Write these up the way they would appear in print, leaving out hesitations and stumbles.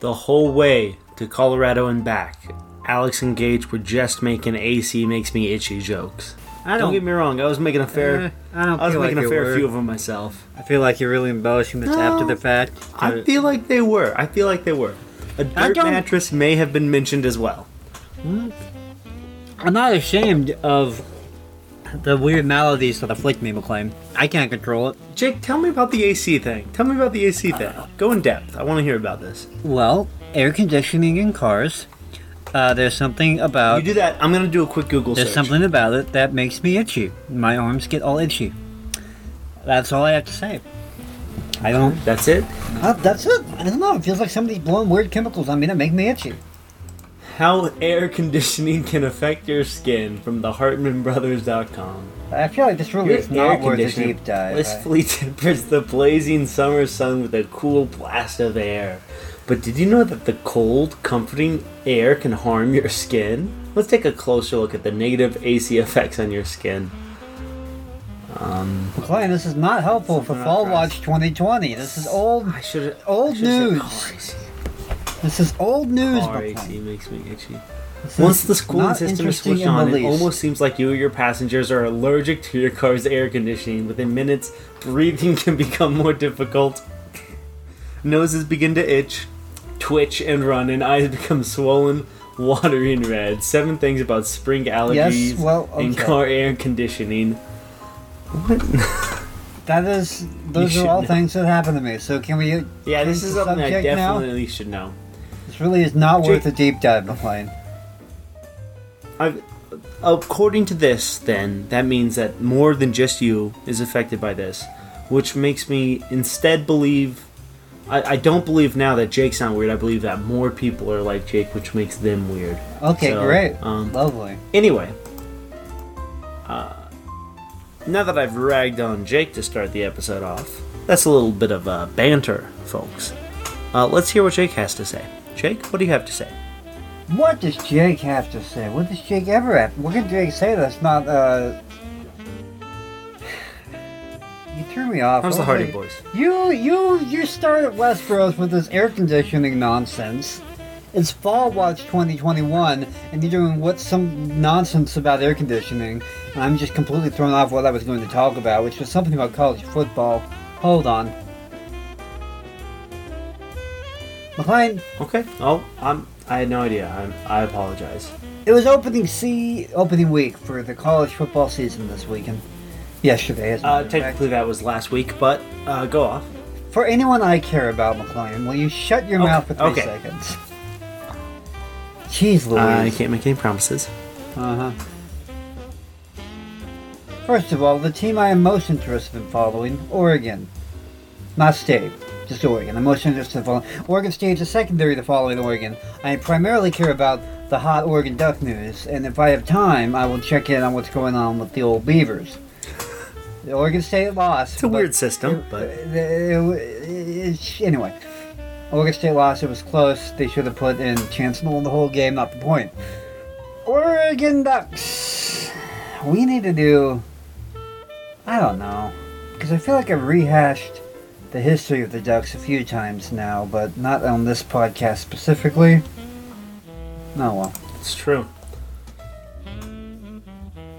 The whole way to Colorado and back, Alex and Gage were just making AC makes me itchy jokes. Don't get me wrong, I was making a fair few of them myself. I feel like you're really embellishing this after the fact. I feel like they were. A dirt mattress may have been mentioned as well. I'm not ashamed of the weird maladies that afflict me, McClain. I can't control it. Jake, tell me about the AC thing. Go in depth. I want to hear about this. Well, air conditioning in cars. There's something about... You do that. I'm going to do a quick Google search. There's something about it that makes me itchy. My arms get all itchy. That's all I have to say. I don't... That's it? That's it. I don't know. It feels like somebody's blowing weird chemicals on me that make me itchy. How air conditioning can affect your skin from thehartmanbrothers.com. I feel like this really is not worth a deep dive. Blissfully tempers the blazing summer sun with a cool blast of air. But did you know that the cold, comforting air can harm your skin? Let's take a closer look at the negative AC effects on your skin. McClain, this is not helpful for Fall Watch 2020. This is old news. This is old news, AC makes me itchy. Once the cooling system is switched on, it almost seems like you or your passengers are allergic to your car's air conditioning. Within minutes, breathing can become more difficult. Noses begin to itch, twitch, and run, and eyes become swollen, watery, and red. 7 things about spring allergies and car air conditioning. What? Those are all things that happen to me. So can we? Yeah, this is something I definitely should know. This really is not worth a deep dive, McClain. According to this, then, that means that more than just you is affected by this, which makes me instead believe. I don't believe now that Jake's not weird. I believe that more people are like Jake, which makes them weird. Okay, so, great. Lovely. Anyway, now that I've ragged on Jake to start the episode off, that's a little bit of banter, folks. Let's hear what Jake has to say. Jake, what do you have to say? What does Jake have to say? What does Jake ever have? What can Jake say that's not, You threw me off. How's the Hardy Boys? You started Westeros with this air conditioning nonsense. It's Fall Watch 2021, and you're doing some nonsense about air conditioning. And I'm just completely thrown off what I was going to talk about, which was something about college football. Hold on. McClain. Okay. Oh, I had no idea. I apologize. It was opening week for the college football season this weekend. Yesterday, as a matter of fact. Technically that was last week, but go off. For anyone I care about, McClain, will you shut your mouth for 3 seconds? Jeez Louise. I can't make any promises. First of all, the team I am most interested in following, Oregon. Not state, just Oregon. I'm most interested in following. Oregon State is secondary to following Oregon. I primarily care about the hot Oregon Duck news, and if I have time, I will check in on what's going on with the old Beavers. Oregon State lost. It's a weird system, anyway, Oregon State lost. It was close. They should have put in Chance Nolan the whole game. Not the point. Oregon Ducks. We need to do. I don't know, because I feel like I've rehashed the history of the Ducks a few times now, but not on this podcast specifically. Oh well, it's true.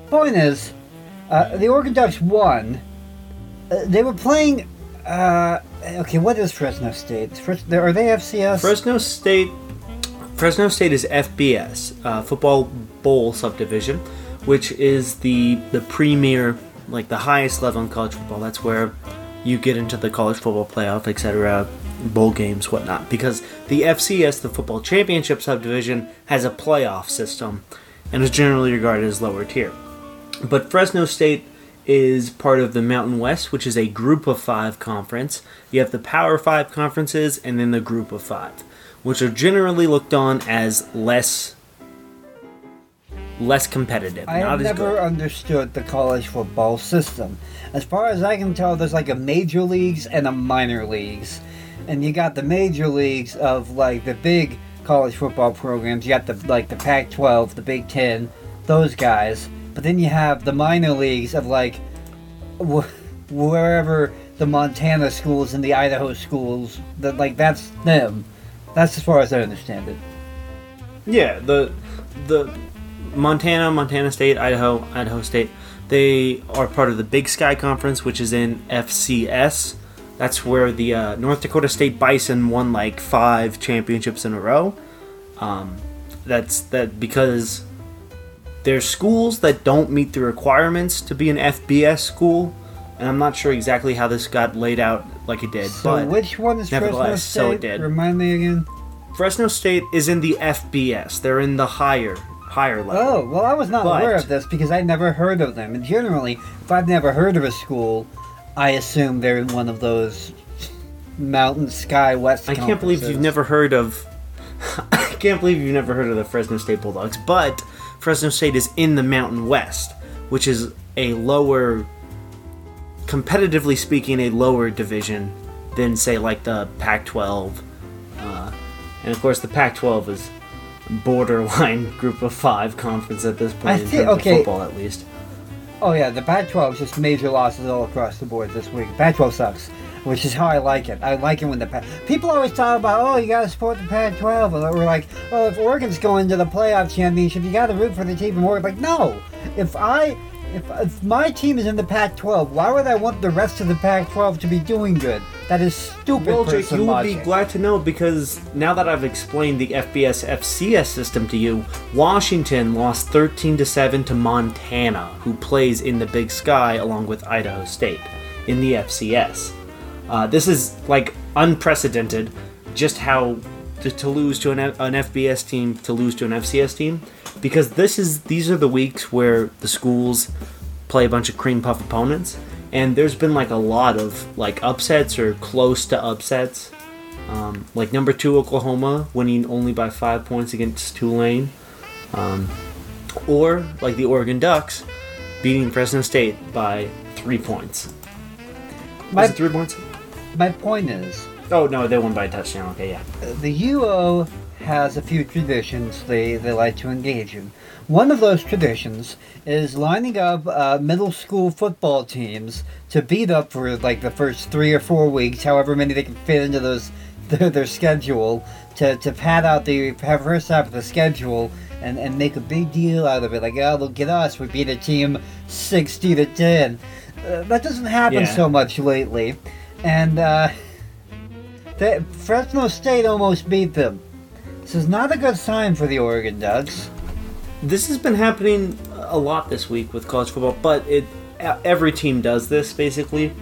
Point is. The Oregon Ducks won. They were playing... what is Fresno State? Are they FCS? Fresno State is FBS, Football Bowl Subdivision, which is the premier, like the highest level in college football. That's where you get into the college football playoff, etc., bowl games, whatnot. Because the FCS, the Football Championship Subdivision, has a playoff system and is generally regarded as lower tier. But Fresno State is part of the Mountain West, which is a group of 5 conference. You have the Power 5 conferences and then the group of 5, which are generally looked on as less competitive. I never understood the college football system. As far as I can tell, there's like a major leagues and a minor leagues. And you got the major leagues of like the big college football programs. You got the Pac-12, the Big Ten, those guys. But then you have the minor leagues of like wherever the Montana schools and the Idaho schools, that's them. That's as far as I understand it. Yeah, the Montana State, Idaho State, they are part of the Big Sky Conference, which is in FCS. That's where the North Dakota State Bison won like 5 championships in a row. That's because there's schools that don't meet the requirements to be an FBS school, and I'm not sure exactly how this got laid out like it did. So but which one is Fresno State? So it did. Remind me again. Fresno State is in the FBS. They're in the higher level. Oh, well, I was not aware of this because I never heard of them. And generally, if I've never heard of a school, I assume they're in one of those Mountain Sky West conferences. I can't believe you've never heard of the Fresno State Bulldogs, but Fresno State is in the Mountain West, which is a lower, competitively speaking, a lower division than, say, like the Pac-12. And, of course, the Pac-12 is borderline group of 5 conference at this point in terms of football, at least. Oh, yeah, the Pac-12 is just major losses all across the board this week. Pac-12 sucks, which is how I like it. I like it when the people always talk about, oh, you got to support the Pac-12. And we're like, oh, if Oregon's going to the playoff championship, you got to root for the team from Oregon. Like, no, if my team is in the Pac-12, why would I want the rest of the Pac-12 to be doing good? That is stupid. Well, Jake, you would be glad to know, because now that I've explained the FBS-FCS system to you, Washington lost 13-7 to Montana, who plays in the Big Sky along with Idaho State in the FCS. This is, like, unprecedented, just how to lose to an FBS team, to lose to an FCS team, because these are the weeks where the schools play a bunch of cream puff opponents, and there's been, like, a lot of, like, upsets or close to upsets. Like, number 2 Oklahoma winning only by 5 points against Tulane. Or, like, the Oregon Ducks beating Fresno State by 3 points. Was it 3 points? My point is... Oh, no, they won by a touchdown. Okay, yeah. The UO has a few traditions they like to engage in. One of those traditions is lining up middle school football teams to beat up for, like, the first 3 or 4 weeks, however many they can fit into their schedule, to pad out the first half of the schedule and make a big deal out of it. Like, oh, look at us, we beat a team 60-10. That doesn't happen so much lately. And Fresno State almost beat them. This is not a good sign for the Oregon Ducks. This has been happening a lot this week with college football, but every team does this, basically.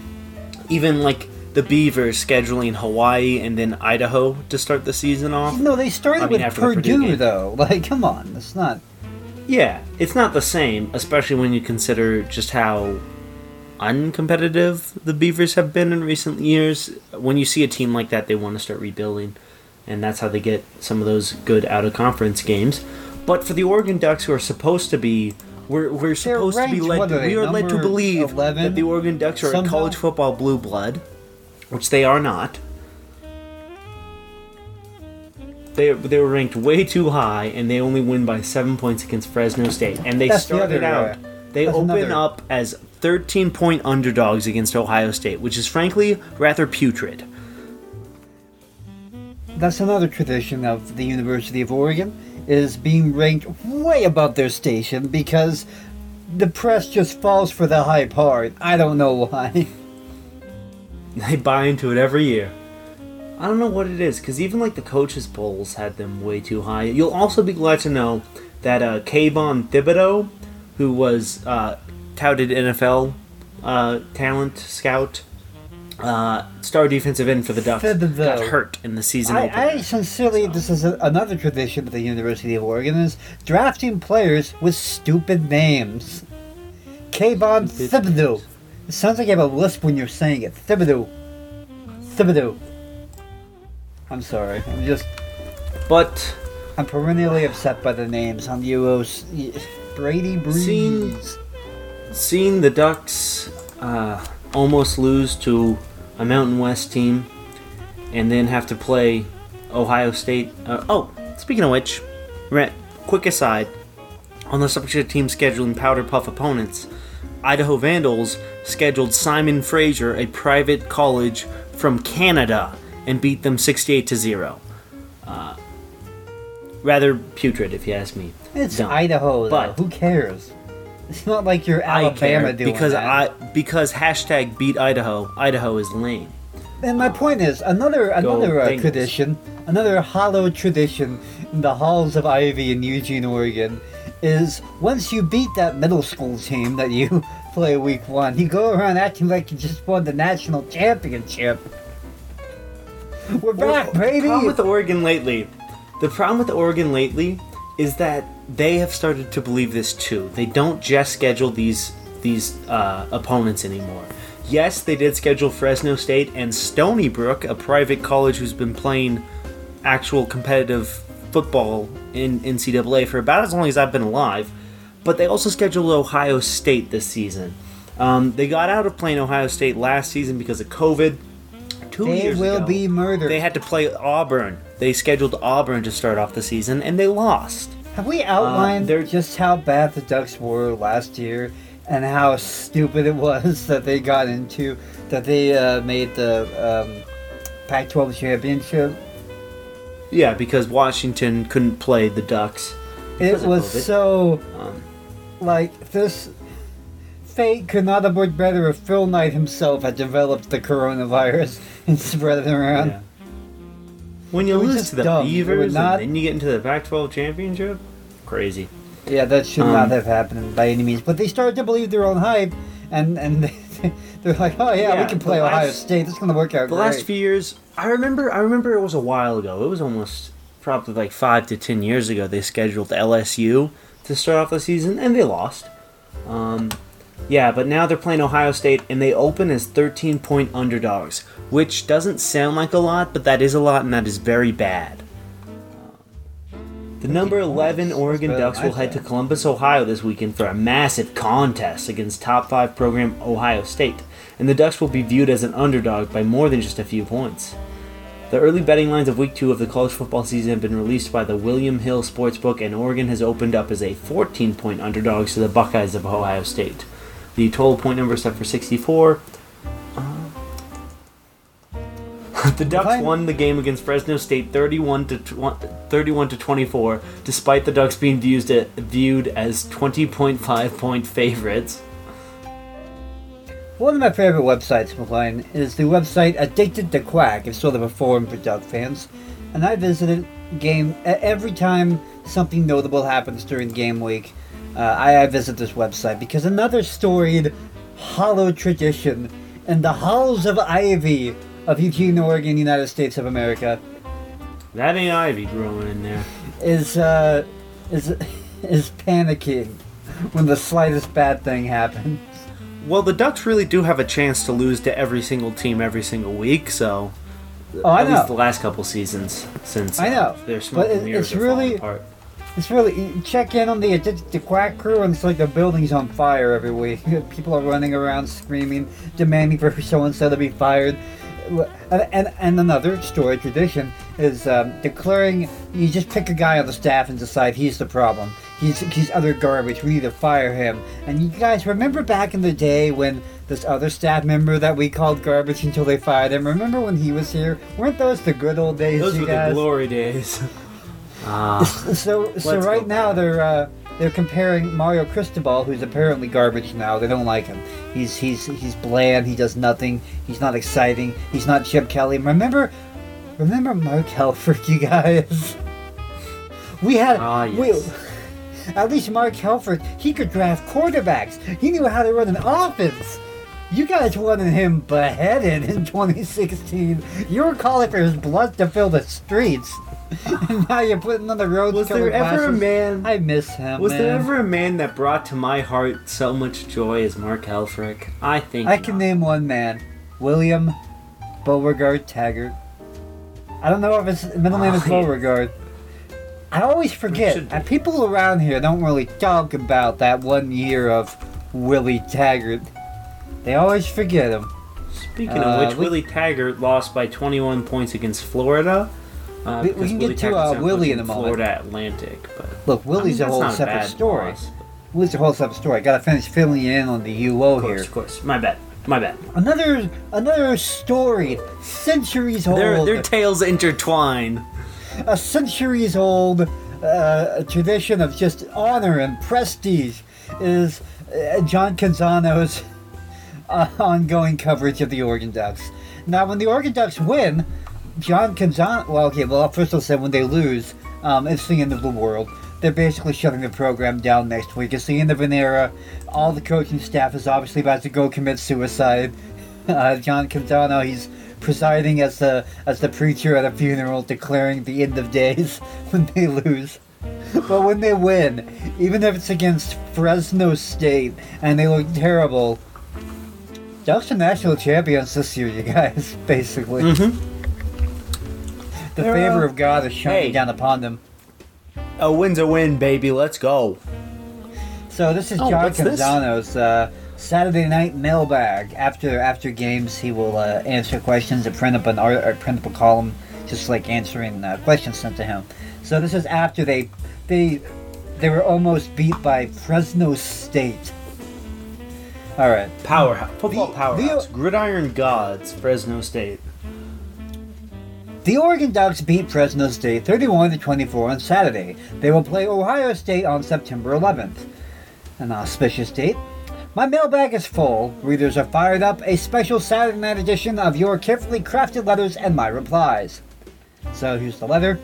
Even, like, the Beavers scheduling Hawaii and then Idaho to start the season off. No, they started with Purdue though. Like, come on, it's not... Yeah, it's not the same, especially when you consider just how uncompetitive the Beavers have been in recent years. When you see a team like that, they want to start rebuilding, and that's how they get some of those good out-of-conference games. But for the Oregon Ducks, who are supposed to be, we're supposed ranked, to be led. We are led to believe 11, that the Oregon Ducks are a college football blue blood, which they are not. They were ranked way too high, and they only win by 7 points against Fresno State, and they started out. They open up as 13-point underdogs against Ohio State, which is frankly rather putrid. That's another tradition of the University of Oregon, is being ranked way above their station because the press just falls for the hype hard. I don't know why. They buy into it every year. I don't know what it is, because even like the coaches' polls had them way too high. You'll also be glad to know that Kayvon Thibodeaux, who was touted NFL talent scout, star defensive end for the Ducks, got hurt in the season opener. I sincerely, this is another tradition of the University of Oregon, is drafting players with stupid names. Kayvon Thibodeaux. It sounds like you have a lisp when you're saying it. Thibodeaux. I'm sorry. But I'm perennially upset by the names on the UO's. Brady Breeze. Seeing the Ducks almost lose to a Mountain West team and then have to play Ohio State. Speaking of which, quick aside, on the subject of team scheduling powder puff opponents, Idaho Vandals scheduled Simon Fraser, a private college from Canada, and beat them 68-0. Rather putrid, if you ask me. It's dumb. Idaho, but though. Who cares? It's not like you're Alabama doing that. Because # beat Idaho. Idaho is lame. And my point is, another tradition, another hollow tradition in the halls of Ivy in Eugene, Oregon, is once you beat that middle school team that you play week one, you go around acting like you just won the national championship. We're back, baby! The problem with Oregon lately, is that they have started to believe this too. They don't just schedule these opponents anymore. Yes, they did schedule Fresno State and Stony Brook, a private college who's been playing actual competitive football in NCAA for about as long as I've been alive, but they also scheduled Ohio State this season. They got out of playing Ohio State last season because of COVID. 2 years ago, they will be murdered. They had to play Auburn. They scheduled Auburn to start off the season, and they lost. Have we outlined just how bad the Ducks were last year? And how stupid it was that they got into, that they made the Pac-12 championship. Yeah, because Washington couldn't play the Ducks. It was so, this fate could not have worked better if Phil Knight himself had developed the coronavirus and spread it around. Yeah. When you lose to the Beavers and then you get into the Pac-12 championship, crazy. Yeah, that should not have happened by any means. But they started to believe their own hype, and they're like, oh yeah, we can play Ohio State. This is going to work out great. The last few years, I remember it was a while ago. It was almost probably like 5 to 10 years ago. They scheduled LSU to start off the season, and they lost. But now they're playing Ohio State, and they open as 13-point underdogs, which doesn't sound like a lot, but that is a lot, and that is very bad. The number 11 Oregon Ducks will head to Columbus, Ohio this weekend for a massive contest against top 5 program Ohio State, and the Ducks will be viewed as an underdog by more than just a few points. The early betting lines of Week 2 of the college football season have been released by the William Hill Sportsbook, and Oregon has opened up as a 14-point underdog to the Buckeyes of Ohio State. The total point number is set for 64. The Ducks won the game against Fresno State 31 to 24, despite the Ducks being viewed as 20.5-point favorites. One of my favorite websites, McLean, is the website Addicted to Quack. It's sort of a forum for Duck fans, and I visit it every time something notable happens during game week. I visit this website because another storied, hollow tradition in the halls of Ivy of Eugene, Oregon, United States of America. That ain't ivy growing in there. Is panicking when the slightest bad thing happens. Well, the Ducks really do have a chance to lose to every single team every single week, so... At least the last couple seasons since they're smoking mirrors are falling apart. It's really... You check in on the Quack crew and it's like the building's on fire every week. People are running around screaming, demanding for so-and-so to be fired. And another story tradition is declaring, you just pick a guy on the staff and decide he's the problem. He's utter garbage. We need to fire him. And you guys remember back in the day when this other staff member that we called garbage until they fired him? Remember when he was here? Weren't those the good old days, you guys? Those were the glory days. So right now they're comparing Mario Cristobal, who's apparently garbage now. They don't like him. He's bland. He does nothing. He's not exciting. He's not Chip Kelly. Remember Mark Helfrich, you guys. At least Mark Helfrich, he could draft quarterbacks. He knew how to run an offense. You guys wanted him beheaded in 2016. You were calling for his blood to fill the streets. And now you're putting on the road. Was there ever a man? I miss him. Was there ever a man that brought to my heart so much joy as Mark Helfrich? I think I can name one man, William Beauregard Taggart. I don't know if his middle name is Beauregard. I always forget. And people around here don't really talk about that 1 year of Willie Taggart. They always forget him. Speaking of which, Willie Taggart lost by 21 points against Florida. We can get to Willie in a moment. Florida Atlantic, but look, Willie's a whole separate story. Got to finish filling in on the UO here. Of course, my bad. Another storied, centuries old. Their tails intertwine. a centuries-old tradition of just honor and prestige is John Canzano's ongoing coverage of the Oregon Ducks. Now, when the Oregon Ducks win, John Canzano... Well, first I'll say when they lose, it's the end of the world. They're basically shutting the program down next week. It's the end of an era. All the coaching staff is obviously about to go commit suicide. John Canzano, he's presiding as the preacher at a funeral, declaring the end of days when they lose. But when they win, even if it's against Fresno State and they look terrible, Ducks are national champions this year, you guys, basically. Mm-hmm. The favor of God is shining down upon them. A win's a win, baby. Let's go. So this is John Canzano's Saturday night mailbag. After games, he will answer questions and print up a column, just like answering questions sent to him. So this is after they were almost beat by Fresno State. All right, football powerhouse, gridiron gods, Fresno State. The Oregon Ducks beat Fresno State 31-24 on Saturday. They will play Ohio State on September 11th. An auspicious date. My mailbag is full. Readers are fired up. A special Saturday night edition of your carefully crafted letters and my replies. So here's the letter.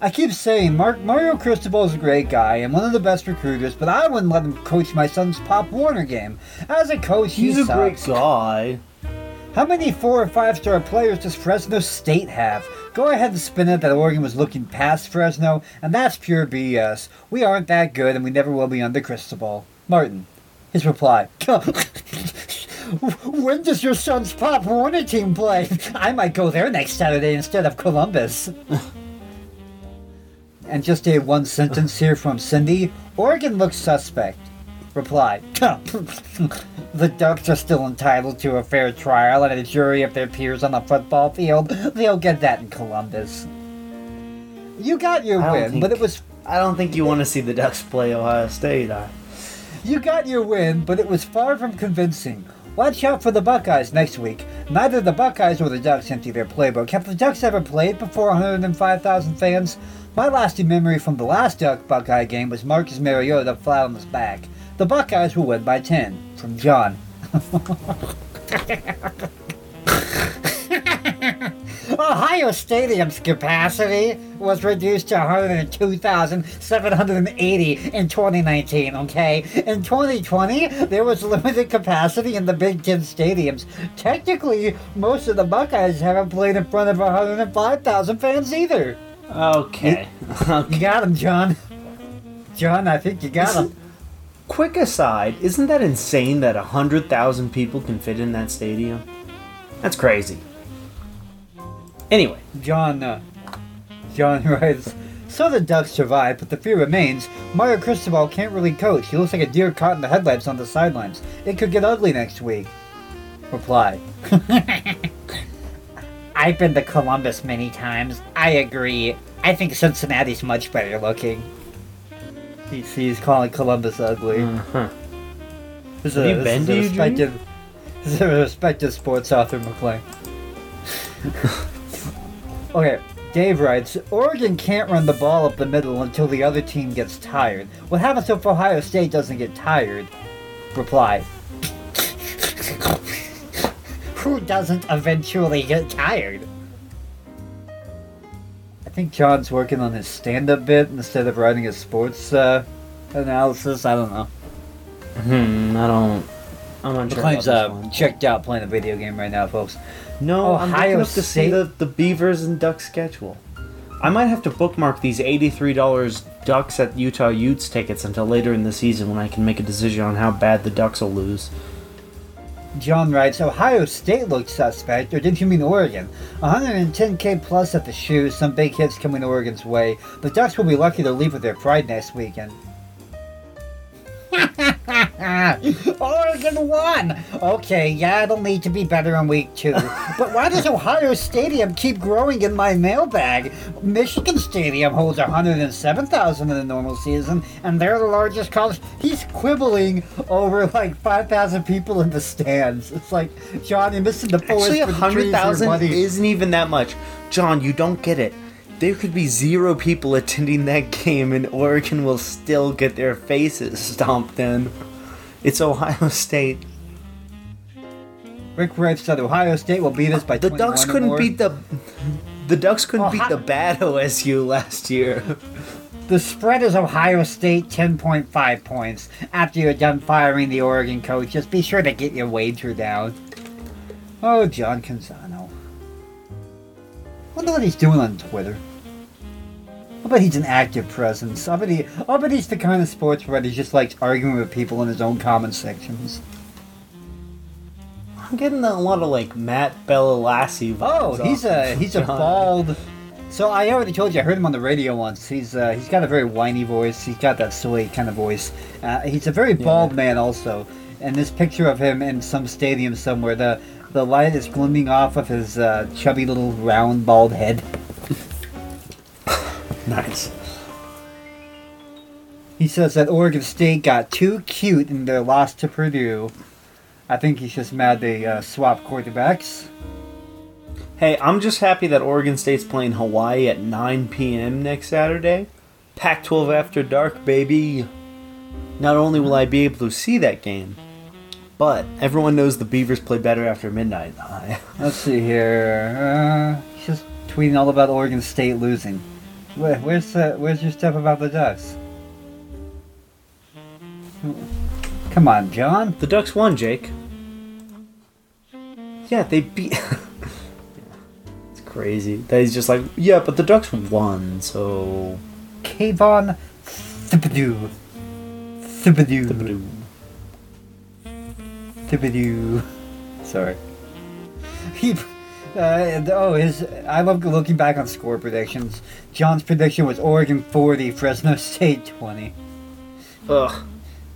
I keep saying Mario Cristobal is a great guy and one of the best recruiters, but I wouldn't let him coach my son's Pop Warner game. As a coach, he sucks. He's a great guy. How many 4- or 5-star players does Fresno State have? Go ahead and spin it that Oregon was looking past Fresno, and that's pure BS. We aren't that good, and we never will be under Cristobal. Martin. His reply. When does your son's Pop Warner team play? I might go there next Saturday instead of Columbus. And just a one sentence here from Cindy. Oregon looks suspect. Reply. The Ducks are still entitled to a fair trial and a jury of their peers on the football field. They'll get that in Columbus. You got your win, but it was... I don't think you want to see the Ducks play Ohio State. You got your win, but it was far from convincing. Watch out for the Buckeyes next week. Neither the Buckeyes nor the Ducks empty their playbook. Have the Ducks ever played before 105,000 fans? My lasting memory from the last Duck-Buckeye game was Marcus Mariota flat on his back. The Buckeyes will win by 10. From John. Ohio Stadium's capacity was reduced to 102,780 in 2019, okay? In 2020, there was limited capacity in the Big Ten stadiums. Technically, most of the Buckeyes haven't played in front of 105,000 fans either. Okay. You got him, John. John, I think you got him. Quick aside, isn't that insane that 100,000 people can fit in that stadium? That's crazy. Anyway. John writes, so the Ducks survived, but the fear remains. Mario Cristobal can't really coach. He looks like a deer caught in the headlights on the sidelines. It could get ugly next week. Reply. I've been to Columbus many times. I agree. I think Cincinnati's much better looking. He's calling Columbus ugly. Uh-huh. This is a respected sports author, McClain. Okay, Dave writes, Oregon can't run the ball up the middle until the other team gets tired. What happens if Ohio State doesn't get tired? Reply. Who doesn't eventually get tired? I think John's working on his stand-up bit instead of writing his sports analysis. I don't know. I'm unsure. McClain's checked out playing a video game right now, folks. No, Ohio I'm looking up to see the Beavers and Ducks schedule. I might have to bookmark these $83 Ducks at Utah Utes tickets until later in the season when I can make a decision on how bad the Ducks will lose. John writes, Ohio State looked suspect, or did you mean Oregon? 110K plus at the shoe, some big hits coming Oregon's way. The Ducks will be lucky to leave with their pride next weekend. Oregon won! Okay, yeah, it'll need to be better in week 2. But why does Ohio Stadium keep growing in my mailbag? Michigan Stadium holds 107,000 in the normal season, and they're the largest college. He's quibbling over like 5,000 people in the stands. It's like, John, you're missing the forest. Actually, 100,000 isn't even that much. John, you don't get it. There could be zero people attending that game, and Oregon will still get their faces stomped in. It's Ohio State. Rick Wright said Ohio State will beat us by 21 or more. The Ducks couldn't beat the bad OSU last year. The spread is Ohio State 10.5 points. After you're done firing the Oregon coach, just be sure to get your wager down. Oh, John Canzano. I wonder what he's doing on Twitter. I bet he's an active presence. I bet he's the kind of sports writer who just likes arguing with people in his own comment sections. I'm getting a lot of like Matt Bellalassi vibes. Oh, he's a bald. So I already told you I heard him on the radio once. He's got a very whiny voice. He's got that silly kind of voice. He's a very bald man also. And this picture of him in some stadium somewhere, the light is gleaming off of his chubby little round bald head. Nice. He says that Oregon State got too cute in their loss to Purdue. I think he's just mad they swapped quarterbacks. Hey, I'm just happy that Oregon State's playing Hawaii at 9 p.m. next Saturday. Pac-12 after dark, baby. Not only will I be able to see that game, but everyone knows the Beavers play better after midnight. Let's see here. He's just tweeting all about Oregon State losing. Where's your stuff about the Ducks? Come on, John. The Ducks won, Jake. Yeah, they beat... It's crazy. That he's just like, yeah, but the Ducks won, so... Kayvon Thibodeaux. Thibodeaux. Sorry. I love looking back on score predictions. John's prediction was Oregon 40, Fresno State 20. Ugh.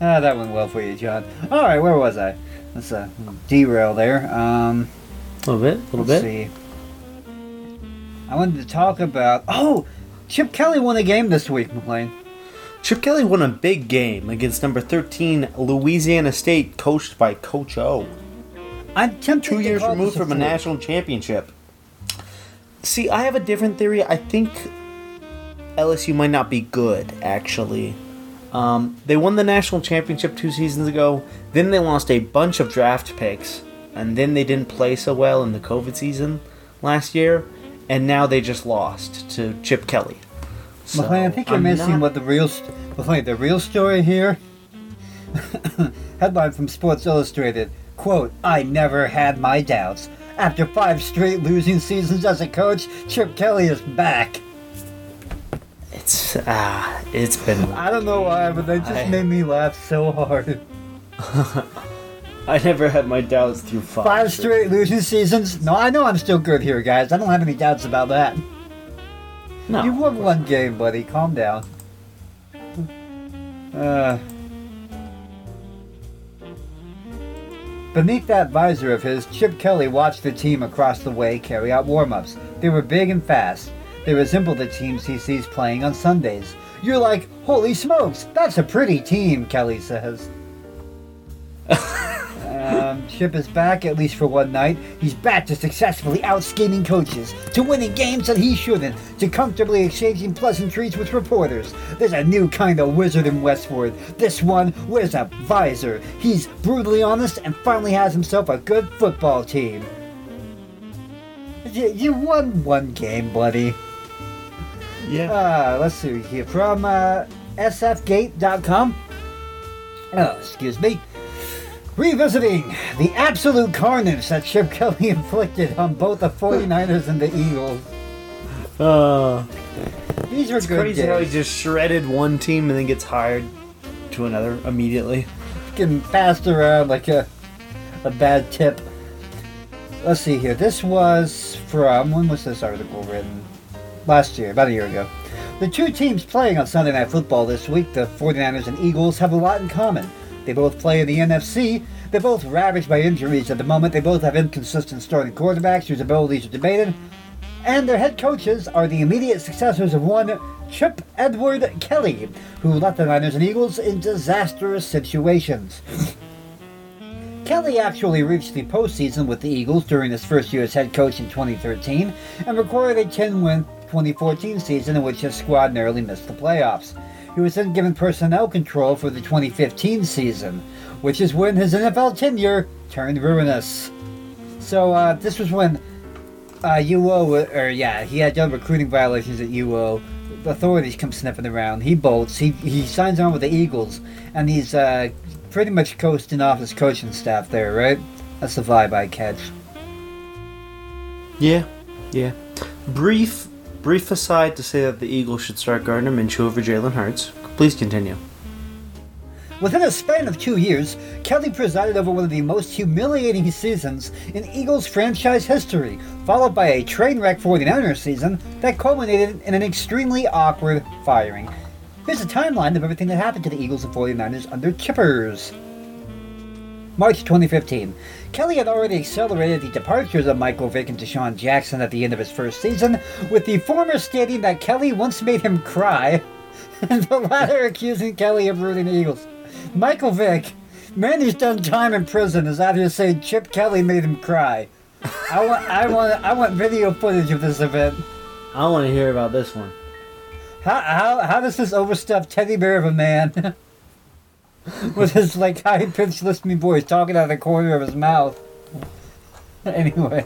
That went well for you, John. All right, where was I? That's a derail there. A little bit. Let's see. I wanted to talk about... Oh! Chip Kelly won a game this week, McLean. Chip Kelly won a big game against number 13, Louisiana State, coached by Coach O. I'm tempted 2 years removed from a national championship. See, I have a different theory. I think LSU might not be good, actually. They won the national championship 2 seasons ago. Then they lost a bunch of draft picks. And then they didn't play so well in the COVID season last year. And now they just lost to Chip Kelly. So McLean, I think you're missing what the real story here. Headline from Sports Illustrated. Quote, I never had my doubts. After 5 straight losing seasons as a coach, Chip Kelly is back. It's been... I don't know why, but that just made me laugh so hard. I never had my doubts through 5 straight losing seasons? No, I know I'm still good here, guys. I don't have any doubts about that. No. You won one game, buddy. Calm down. Beneath that visor of his, Chip Kelly watched the team across the way carry out warm-ups. They were big and fast. They resemble the teams he sees playing on Sundays. You're like, holy smokes, that's a pretty team, Kelly says. Chip is back, at least for one night. He's back to successfully out-scheming coaches, to winning games that he shouldn't, to comfortably exchanging pleasantries with reporters. There's a new kind of wizard in Westward. This one wears a visor. He's brutally honest and finally has himself a good football team. You won one game, buddy. Yeah. Let's see here. From sfgate.com. Oh, excuse me. Revisiting the absolute carnage that Chip Kelly inflicted on both the 49ers and the Eagles. These were good days. It's crazy how he just shredded one team and then gets hired to another immediately. Getting passed around like a bad tip. Let's see here. This was from... When was this article written? Last year, about a year ago. The two teams playing on Sunday Night Football this week, the 49ers and Eagles, have a lot in common. They both play in the NFC. They're both ravaged by injuries at the moment. They both have inconsistent starting quarterbacks whose abilities are debated. And their head coaches are the immediate successors of one Chip Edward Kelly, who left the Niners and Eagles in disastrous situations. Kelly actually reached the postseason with the Eagles during his first year as head coach in 2013 and recorded a 10-win 2014 season in which his squad narrowly missed the playoffs. He was then given personnel control for the 2015 season, which is when his NFL tenure turned ruinous. So this was when he had done recruiting violations at UO. Authorities come sniffing around. He bolts. He signs on with the Eagles, and he's pretty much coasting off his coaching staff there, right? That's the vibe I catch. Yeah. Brief aside to say that the Eagles should start Gardner Minshew over Jalen Hurts. Please continue. Within a span of 2 years, Kelly presided over one of the most humiliating seasons in Eagles franchise history, followed by a train wreck 49ers season that culminated in an extremely awkward firing. Here's a timeline of everything that happened to the Eagles and 49ers under Chippers. March 2015. Kelly had already accelerated the departures of Michael Vick and Deshaun Jackson at the end of his first season, with the former stating that Kelly once made him cry, and the latter accusing Kelly of ruining the Eagles. Michael Vick, man who's done time in prison, is out here saying Chip Kelly made him cry. I want video footage of this event. I want to hear about this one. How does this overstuffed teddy bear of a man with his high-pitched lisping voice talking out of the corner of his mouth? Anyway.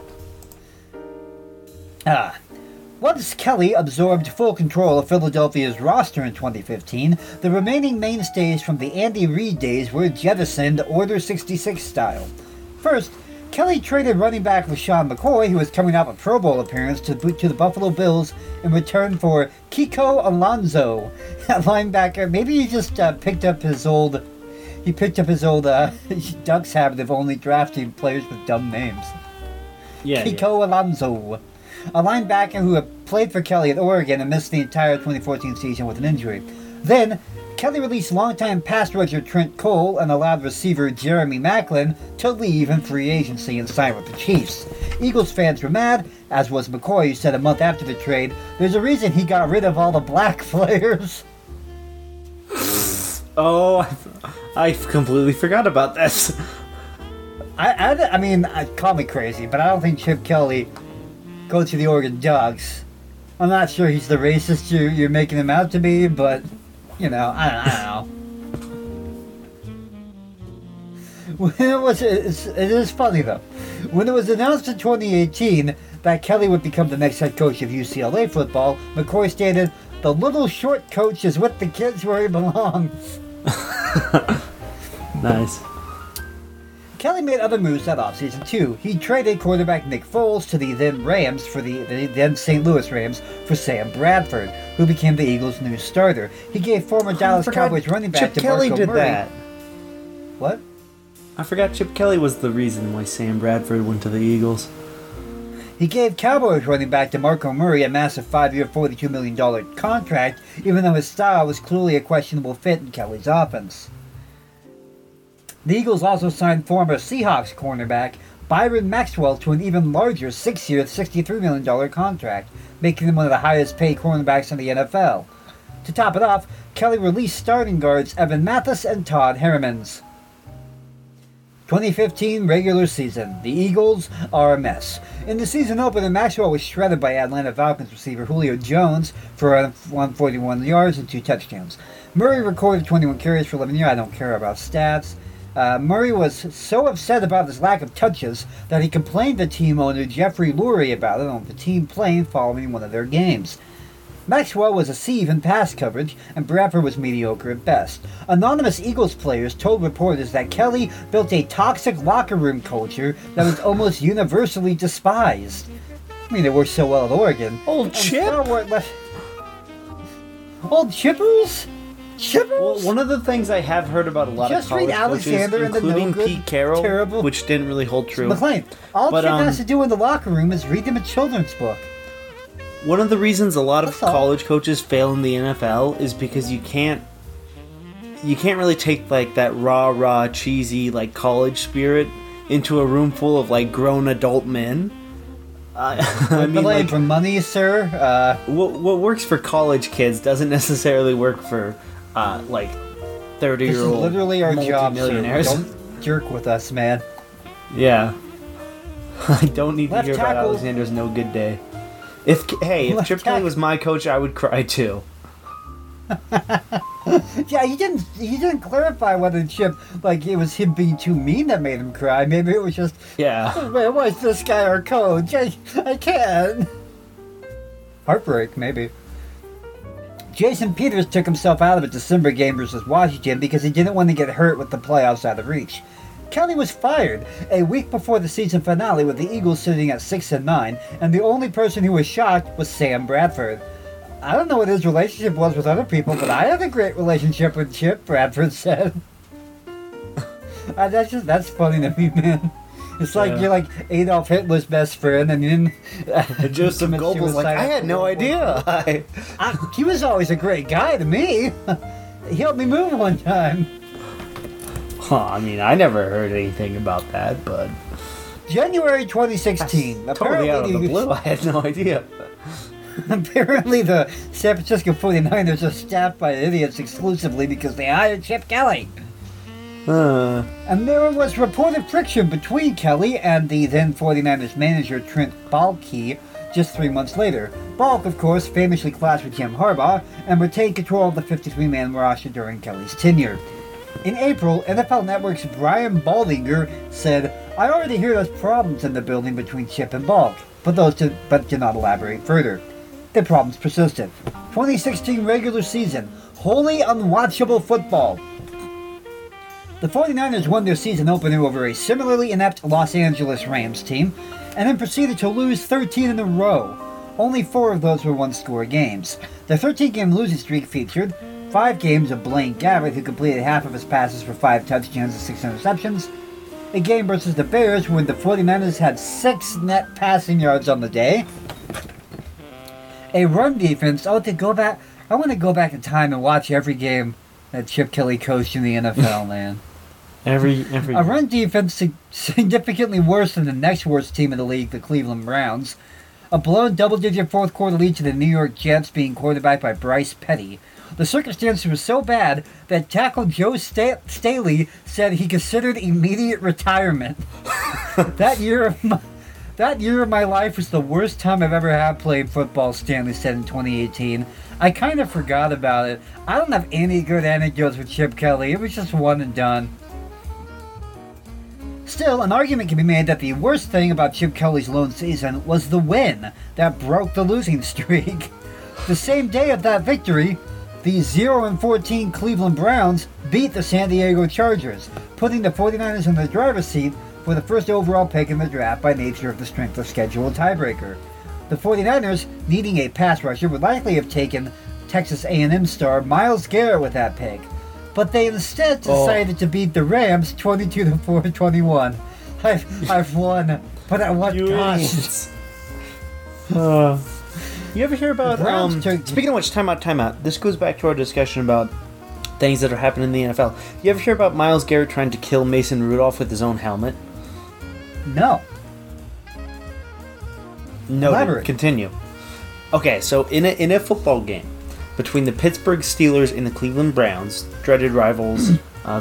Once Kelly absorbed full control of Philadelphia's roster in 2015, the remaining mainstays from the Andy Reid days were jettisoned Order 66 style. First, Kelly traded running back LaShawn McCoy, who was coming off a Pro Bowl appearance, to the Buffalo Bills in return for Kiko Alonso, that linebacker. Maybe he just picked up his old Ducks habit of only drafting players with dumb names. Yeah, Kiko Alonso. A linebacker who had played for Kelly at Oregon and missed the entire 2014 season with an injury. Then, Kelly released longtime pass rusher Trent Cole and allowed receiver Jeremy Maclin to leave in free agency and sign with the Chiefs. Eagles fans were mad, as was McCoy, who said a month after the trade, "There's a reason he got rid of all the black players." Oh, I completely forgot about this. I mean, call me crazy, but I don't think Chip Kelly... go to the Oregon Ducks. I'm not sure he's the racist you're making him out to be, but, I don't know. It is funny, though. When it was announced in 2018 that Kelly would become the next head coach of UCLA football, McCoy stated, "The little short coach is with the kids where he belongs." Nice. Kelly made other moves that offseason, too. He traded quarterback Nick Foles to the then St. Louis Rams for Sam Bradford, who became the Eagles' new starter. He gave former Dallas Cowboys running back DeMarco Murray. That. What? I forgot Chip Kelly was the reason why Sam Bradford went to the Eagles. He gave Cowboys running back DeMarco Murray a massive 5-year, $42 million contract, even though his style was clearly a questionable fit in Kelly's offense. The Eagles also signed former Seahawks cornerback Byron Maxwell to an even larger 6-year, $63 million contract, making him one of the highest-paid cornerbacks in the NFL. To top it off, Kelly released starting guards Evan Mathis and Todd Hermans. 2015 regular season. The Eagles are a mess. In the season opener, Maxwell was shredded by Atlanta Falcons receiver Julio Jones for 141 yards and 2 touchdowns. Murray recorded 21 carries for 11 yards. I don't care about stats. Murray was so upset about his lack of touches that he complained to team owner Jeffrey Lurie about it on the team plane following one of their games. Maxwell was a sieve in pass coverage, and Bradford was mediocre at best. Anonymous Eagles players told reporters that Kelly built a toxic locker room culture that was almost universally despised. I mean, it worked so well at Oregon. Old Chip? Old Chippers? Chippers? Well, one of the things I have heard about a lot of college coaches, including Pete Carroll, terrible, which didn't really hold true. McLean, all Chip has to do in the locker room is read them a children's book. One of the reasons a lot of college coaches fail in the NFL is because you can't really take that rah-rah, cheesy college spirit into a room full of grown adult men. I mean, for money, sir. What works for college kids doesn't necessarily work for 30-year-old literally our job, sir. Don't jerk with us, man. Yeah. I don't need to hear about Alexander's no good day. If Chip Kelly was my coach, I would cry too. Yeah, he didn't clarify whether Chip, like, it was him being too mean that made him cry. Maybe it was just, yeah, man, why is this guy our coach? I can't. Heartbreak, maybe. Jason Peters took himself out of a December game versus Washington because he didn't want to get hurt with the playoffs out of reach. Kelly was fired a week before the season finale with the Eagles sitting at 6-9, and the only person who was shocked was Sam Bradford. I don't know what his relationship was with other people, but I had a great relationship with Chip, Bradford said. That's funny to me, man. It's like you're like Adolf Hitler's best friend, and you didn't. Joseph Goebbels, like, I had no idea. He was always a great guy to me. He helped me move one time. Huh, I mean, I never heard anything about that, but. January 2016. Totally out of the blue. I had no idea. Apparently the San Francisco 49ers are staffed by idiots exclusively because they hired Chip Kelly. And there was reported friction between Kelly and the then 49ers manager Trent Baalke just 3 months later. Baalke, of course, famously clashed with Jim Harbaugh and retained control of the 53-man roster during Kelly's tenure. In April, NFL Network's Brian Baldinger said, I already hear there's problems in the building between Chip and Baalke, but did not elaborate further. The problems persisted. 2016 regular season. Wholly unwatchable football. The 49ers won their season opener over a similarly inept Los Angeles Rams team, and then proceeded to lose 13 in a row. Only 4 of those were one-score games. The 13-game losing streak featured 5 games of Blaine Gabbert, who completed half of his passes for 5 touchdowns and 6 interceptions, a game versus the Bears when the 49ers had 6 net passing yards on the day, a run defense. I want to go back in time and watch every game that Chip Kelly coached in the NFL, man. Every run defense significantly worse than the next worst team in the league, the Cleveland Browns. A blown double-digit fourth-quarter lead to the New York Jets being quarterbacked by Bryce Petty. The circumstances were so bad that tackle Joe Staley said he considered immediate retirement. That year of my life was the worst time I've ever had playing football, Stanley said in 2018. I kind of forgot about it. I don't have any good anecdotes with Chip Kelly. It was just one and done. Still, an argument can be made that the worst thing about Chip Kelly's lone season was the win that broke the losing streak. The same day of that victory, the 0-14 Cleveland Browns beat the San Diego Chargers, putting the 49ers in the driver's seat for the first overall pick in the draft by nature of the strength of schedule tiebreaker. The 49ers, needing a pass rusher, would likely have taken Texas A&M star Myles Garrett with that pick, but they instead decided to beat the Rams 22-4-21. I've won, but at what cost? You ever hear about... speaking of which, time out. This goes back to our discussion about things that are happening in the NFL. You ever hear about Myles Garrett trying to kill Mason Rudolph with his own helmet? No. No. Continue. Okay, so in a football game between the Pittsburgh Steelers and the Cleveland Browns, dreaded rivals,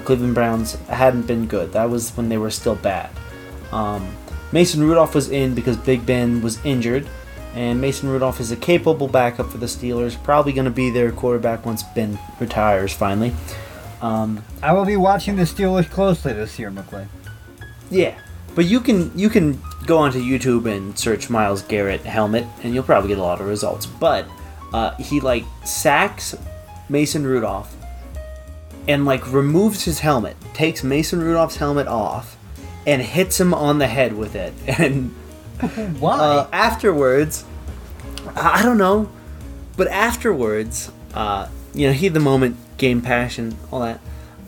Cleveland Browns hadn't been good. That was when they were still bad. Mason Rudolph was in because Big Ben was injured, and Mason Rudolph is a capable backup for the Steelers, probably going to be their quarterback once Ben retires finally. I will be watching the Steelers closely this year, McClay. Yeah, but you can go onto YouTube and search Myles Garrett helmet, and you'll probably get a lot of results. But he sacks Mason Rudolph and removes his helmet, takes Mason Rudolph's helmet off, and hits him on the head with it. And why? Afterwards, I don't know, but afterwards, heat of the moment, game passion, all that.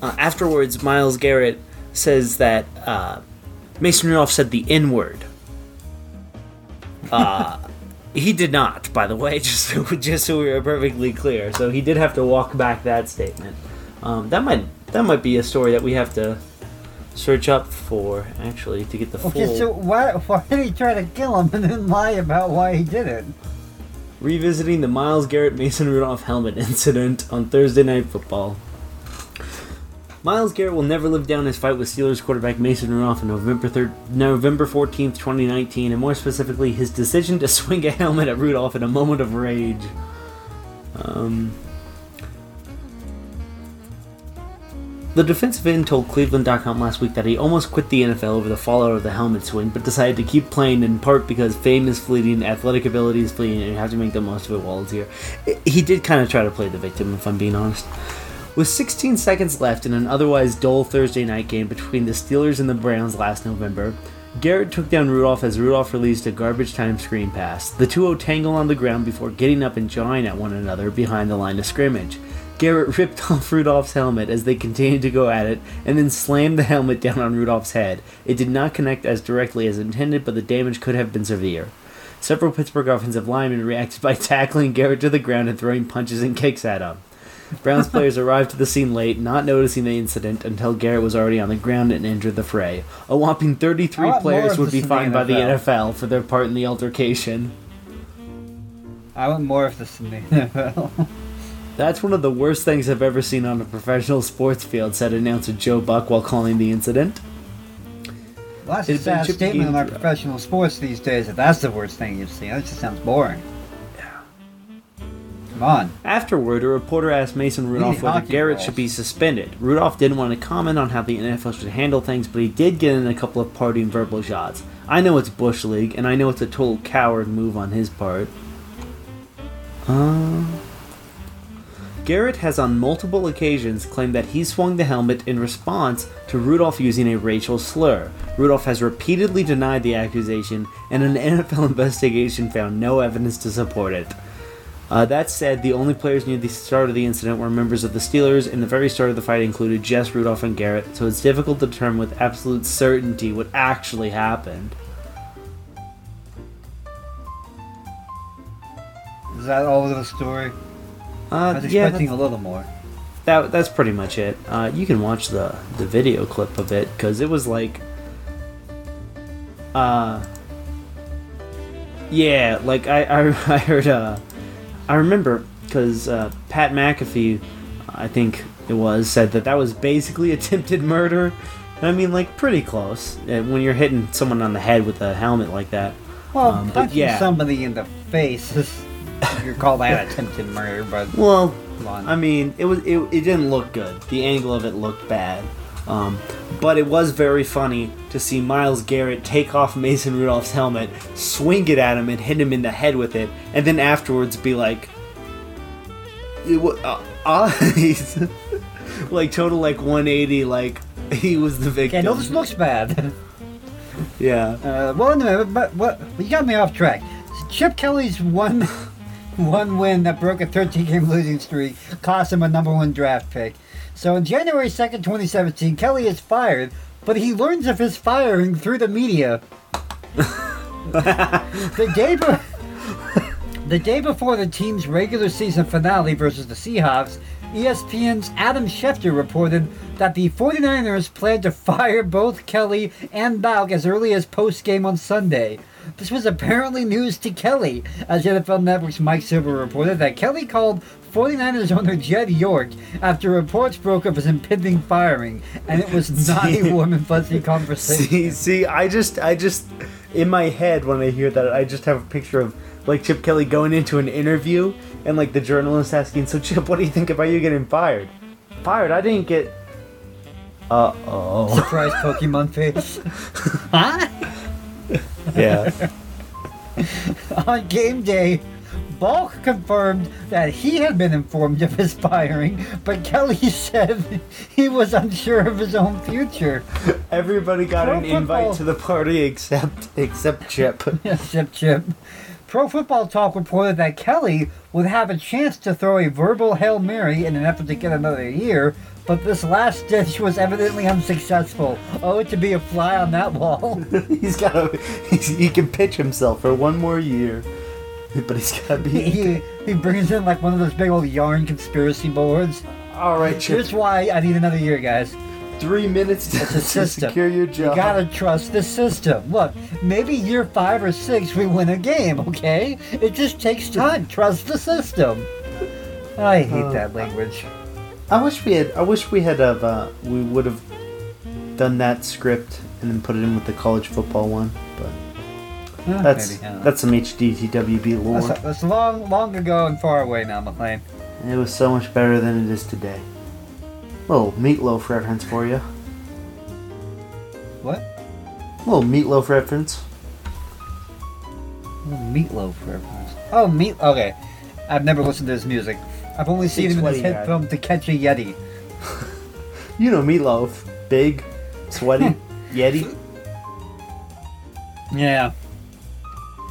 Afterwards, Myles Garrett says that Mason Rudolph said the N-word. He did not, by the way, just so we were perfectly clear. So he did have to walk back that statement. That might be a story that we have to search up for, actually, to get the full... Okay, so why did he try to kill him and then lie about why he did it? Revisiting the Myles Garrett Mason Rudolph helmet incident on Thursday Night Football. Myles Garrett will never live down his fight with Steelers quarterback Mason Rudolph on November 14th, 2019, and more specifically, his decision to swing a helmet at Rudolph in a moment of rage. The defensive end told Cleveland.com last week that he almost quit the NFL over the fallout of the helmet swing, but decided to keep playing in part because fame is fleeting, athletic ability is fleeting, and you have to make the most of it while it's here. He did kind of try to play the victim, if I'm being honest. With 16 seconds left in an otherwise dull Thursday night game between the Steelers and the Browns last November, Garrett took down Rudolph as Rudolph released a garbage time screen pass. The two tangle on the ground before getting up and jawing at one another behind the line of scrimmage. Garrett ripped off Rudolph's helmet as they continued to go at it, and then slammed the helmet down on Rudolph's head. It did not connect as directly as intended, but the damage could have been severe. Several Pittsburgh offensive linemen reacted by tackling Garrett to the ground and throwing punches and kicks at him. Browns players arrived to the scene late, not noticing the incident until Garrett was already on the ground and entered the fray. A whopping 33 players would be fined by the NFL for their part in the altercation. I want more of this in the NFL. That's one of the worst things I've ever seen on a professional sports field, said announcer Joe Buck while calling the incident. Well, that's a sad statement on our professional sports these days, if that's the worst thing you've seen. That just sounds boring. Yeah. Come on. Afterward, a reporter asked Mason Rudolph whether Garrett should be suspended. Rudolph didn't want to comment on how the NFL should handle things, but he did get in a couple of parting verbal shots. I know it's Bush League, and I know it's a total coward move on his part. Garrett has on multiple occasions claimed that he swung the helmet in response to Rudolph using a racial slur. Rudolph has repeatedly denied the accusation, and an NFL investigation found no evidence to support it. That said, the only players near the start of the incident were members of the Steelers, and the very start of the fight included just Rudolph and Garrett, so it's difficult to determine with absolute certainty what actually happened. Is that all of the story? I was expecting a little more. That's pretty much it. You can watch the video clip of it, because it was like... yeah, like I heard... I remember, because Pat McAfee, I think it was, said that was basically attempted murder. I mean, like, pretty close. When you're hitting someone on the head with a helmet like that. Well, punching somebody in the face is... You call that attempted murder, but well, I mean, it didn't look good. The angle of it looked bad, but it was very funny to see Myles Garrett take off Mason Rudolph's helmet, swing it at him, and hit him in the head with it, and then afterwards be like, like total like 180, like he was the victim. Yeah, no, this looks bad. Yeah. Well, anyway, but what you got me off track. Chip Kelly's one win that broke a 13-game losing streak cost him a number one draft pick. So on January 2nd, 2017, Kelly is fired, but he learns of his firing through the media. The day before the team's regular season finale versus the Seahawks, ESPN's Adam Schefter reported that the 49ers planned to fire both Kelly and Baalke as early as post-game on Sunday. This was apparently news to Kelly, as NFL Network's Mike Silver reported that Kelly called 49ers owner Jed York after reports broke of his impending firing, and it was not a warm and fuzzy conversation. See, I just, in my head when I hear that, I just have a picture of like Chip Kelly going into an interview and like the journalist asking, "So Chip, what do you think about you getting fired?" "Fired? I didn't get." Surprise Pokemon face. Huh? Yeah. On game day, Baalke confirmed that he had been informed of his firing, but Kelly said he was unsure of his own future. Everybody got an invite to the party except Chip. Except Chip. Pro Football Talk reported that Kelly would have a chance to throw a verbal Hail Mary in an effort to get another year, but this last ditch was evidently unsuccessful. Oh, to be a fly on that wall. He can pitch himself for one more year, but he's got to be... He brings in like one of those big old yarn conspiracy boards. All right, Chip. Here's why I need another year, guys. 3 minutes to secure your job. You gotta trust the system. Look, maybe year 5 or 6 we win a game, okay? It just takes time. Trust the system. I hate that language. I wish we would have done that script and then put it in with the college football one, but yeah, that's some HDTWB lore. That's long ago and far away now, McLean. It was so much better than it is today. Little Meatloaf reference for you. What? Little Meatloaf reference. Little Meatloaf reference. Oh, meat. Okay, I've never listened to his music. I've only seen him in his hit film To Catch a Yeti. You know Meatloaf. Big, sweaty, Yeti. Yeah.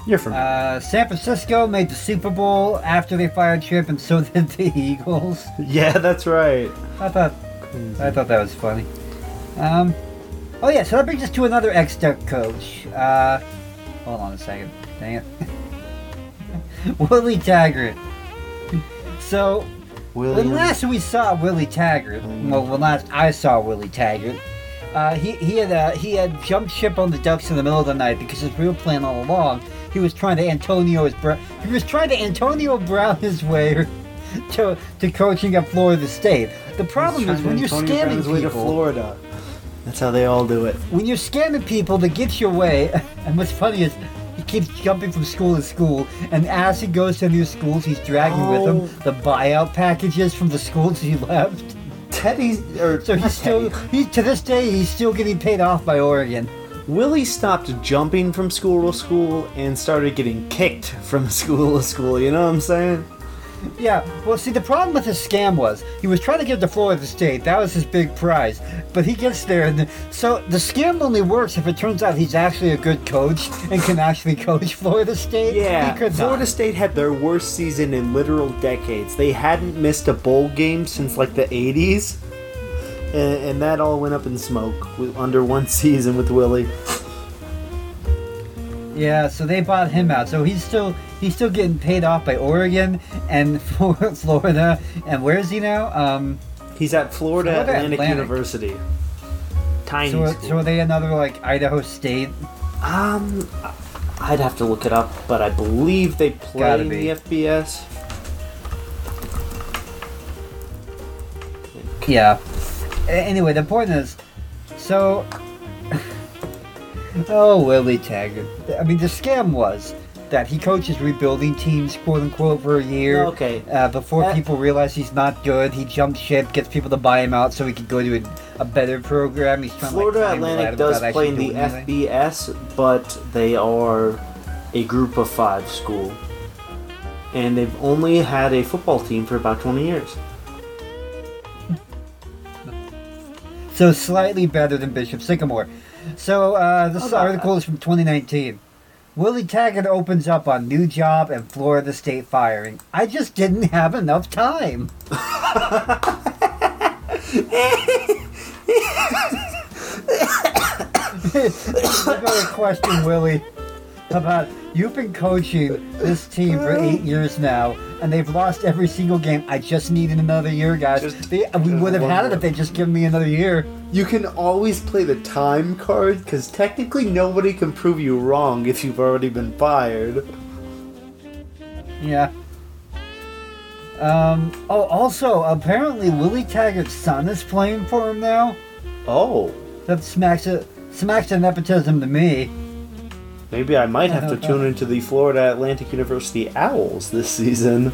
You're from San Francisco made the Super Bowl after they fired Chip, and so did the Eagles. Yeah, that's right. I thought that was funny. Oh yeah, so that brings us to another ex-step coach. Hold on a second. Dang it. Willie Taggart. So, when last we saw Willie Taggart, when last I saw Willie Taggart, he had jumped ship on the Ducks in the middle of the night because his real plan all along, he was trying to Antonio Brown his way to coaching at Florida State. The problem is when you're scamming people to Florida. That's how they all do it. When you're scamming people to get your way, and what's funny is, he keeps jumping from school to school, and as he goes to new schools, he's dragging with him the buyout packages from the schools he left. To this day, he's still getting paid off by Oregon. Willie stopped jumping from school to school and started getting kicked from school to school, you know what I'm saying? Yeah, well, see, the problem with his scam was he was trying to get to Florida State. That was his big prize. But he gets there, and so the scam only works if it turns out he's actually a good coach and can actually coach Florida State. Yeah, Florida State had their worst season in literal decades. They hadn't missed a bowl game since, like, the 80s. And that all went up in smoke under one season with Willie. Yeah, so they bought him out. So he's still getting paid off by Oregon and Florida. And where is he now? He's at Florida Atlantic University. Tiny school. So are they another, like, Idaho State? I'd have to look it up, but I believe they play in the FBS. Yeah. Anyway, the point is, so... Oh, Willie Taggart. I mean, the scam was that he coaches rebuilding teams, quote-unquote, for a year. Okay. Before people realize he's not good, he jumps ship, gets people to buy him out so he could go to a better program. He's trying Florida Atlantic does play in the FBS, but they are a group of 5 school. And they've only had a football team for about 20 years. So slightly better than Bishop Sycamore. So, this article is from 2019. Willie Taggart opens up on new job and Florida State firing. I just didn't have enough time. I got a question, Willie, about you've been coaching this team for 8 years now, and they've lost every single game. I just needed another year, guys. We would have had it if they just given me another year. You can always play the time card, because technically nobody can prove you wrong if you've already been fired. Yeah. Also, apparently Willie Taggart's son is playing for him now. Oh. That smacks of nepotism to me. Maybe I might have to tune into the Florida Atlantic University Owls this season.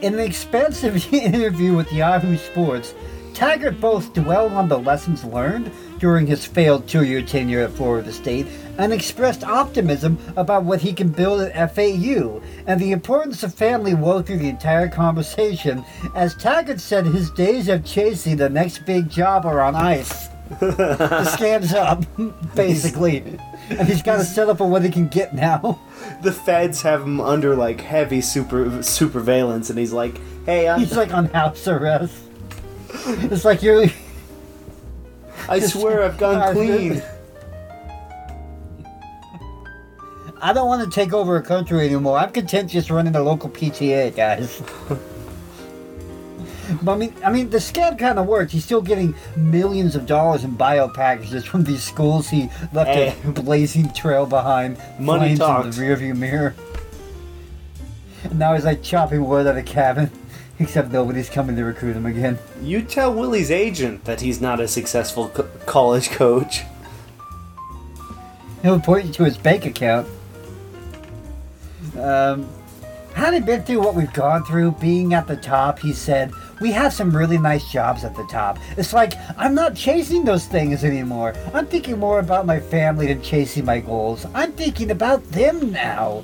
In an expansive interview with Yahoo Sports, Taggart both dwelled on the lessons learned during his failed 2-year tenure at Florida State and expressed optimism about what he can build at FAU, and the importance of family wove through the entire conversation, as Taggart said his days of chasing the next big job are on ice. The scam's up, basically. And he's got to settle for what he can get now. The feds have him under, like, heavy superveillance, and he's like, hey, I'm... He's, like, on house arrest. It's like, you're... I swear I've gone clean. I don't want to take over a country anymore. I'm content just running a local PTA, guys. But I mean, the scam kind of works. He's still getting millions of dollars in bio packages from these schools he left a blazing trail behind. Money talks. In the rearview mirror. And now he's like chopping wood at a cabin Except nobody's coming to recruit him again. You tell Willie's agent that he's not a successful college coach. He'll point you to his bank account. Having been through what we've gone through, being at the top, he said, we have some really nice jobs at the top. It's like, I'm not chasing those things anymore. I'm thinking more about my family than chasing my goals. I'm thinking about them now.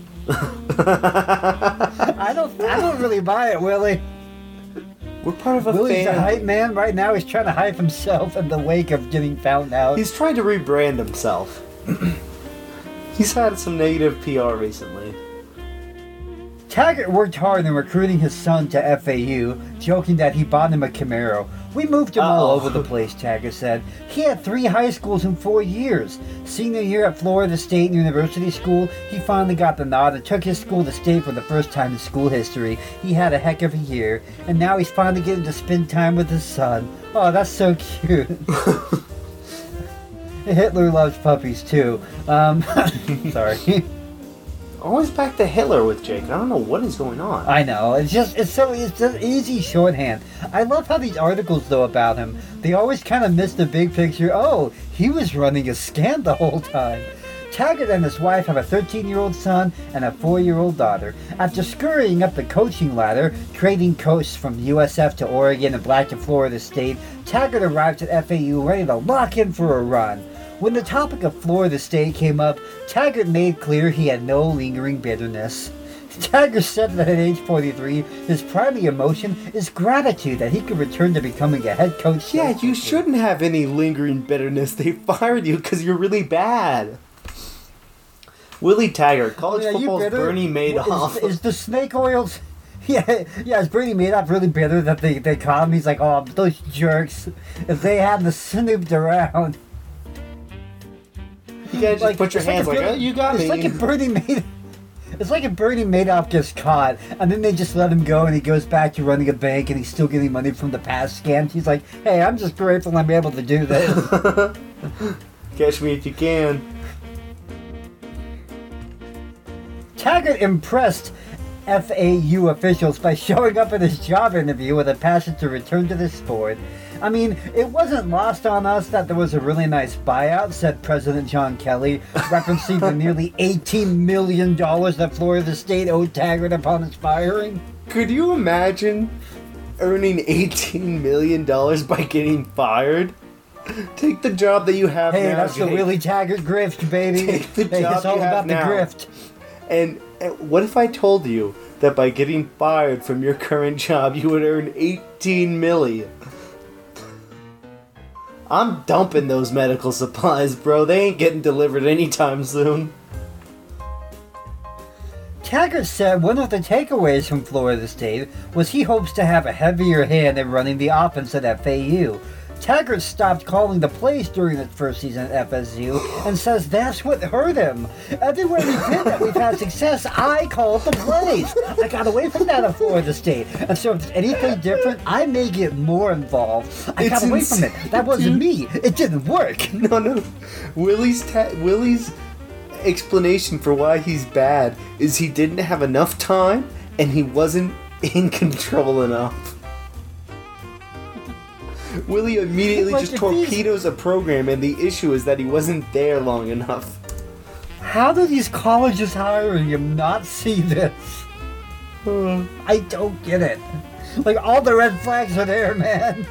I don't really buy it, Willie. We're part of a family. Willie's a hype man right now. He's trying to hype himself in the wake of getting found out. He's trying to rebrand himself. He's had some negative PR recently. Taggart worked hard in recruiting his son to FAU, joking that he bought him a Camaro. We moved him all over the place, Taggart said. He had 3 high schools in 4 years. Senior year at Florida State University School, he finally got the nod and took his school to state for the first time in school history. He had a heck of a year, and now he's finally getting to spend time with his son. Oh, that's so cute. Hitler loves puppies, too. Sorry. Always back to Hitler with Jake. I don't know what is going on. I know. It's an easy shorthand. I love how these articles, though, about him, they always kind of miss the big picture. Oh, he was running a scam the whole time. Taggart and his wife have a 13-year-old son and a 4-year-old daughter. After scurrying up the coaching ladder, trading coaches from USF to Oregon and back to Florida State, Taggart arrived at FAU ready to lock in for a run. When the topic of Florida State came up, Taggart made clear he had no lingering bitterness. Taggart said that at age 43, his primary emotion is gratitude that he could return to becoming a head coach. Yeah, you shouldn't have any lingering bitterness. They fired you because you're really bad. Willie Taggart, college football's Bernie Madoff. Is the snake oils... Yeah, is Bernie Madoff really bitter that they caught him? He's like, oh, those jerks. If they hadn't snooped around... You gotta just put your hands like, oh, you got me. It's like if Bernie Madoff gets caught, and then they just let him go, and he goes back to running a bank, and he's still getting money from the past scams. He's like, hey, I'm just grateful I'm able to do this. Catch me if you can. Taggart impressed FAU officials by showing up at his job interview with a passion to return to the sport. I mean, it wasn't lost on us that there was a really nice buyout, said President John Kelly, referencing the nearly $18 million that Florida State owed Taggart upon his firing. Could you imagine earning $18 million by getting fired? Take the job that you have now. Hey, that's the Willie Taggart grift, baby. Take the job it's all you about have the now. Grift. And what if I told you that by getting fired from your current job, you would earn $18 million? I'm dumping those medical supplies, bro. They ain't getting delivered anytime soon. Taggart said one of the takeaways from Florida State was he hopes to have a heavier hand in running the offense at FAU. Taggart stopped calling the plays during his first season at FSU and says that's what hurt him. Everywhere we've been that we've had success, I called the plays. I got away from that at Florida State. And so if there's anything different, I may get more involved. I got away from it. That wasn't me. It didn't work. No. Willie's explanation for why he's bad is he didn't have enough time and he wasn't in control enough. Willie immediately just torpedoes a program, and the issue is that he wasn't there long enough. How do these colleges hiring him not see this? I don't get it. Like, all the red flags are there, man.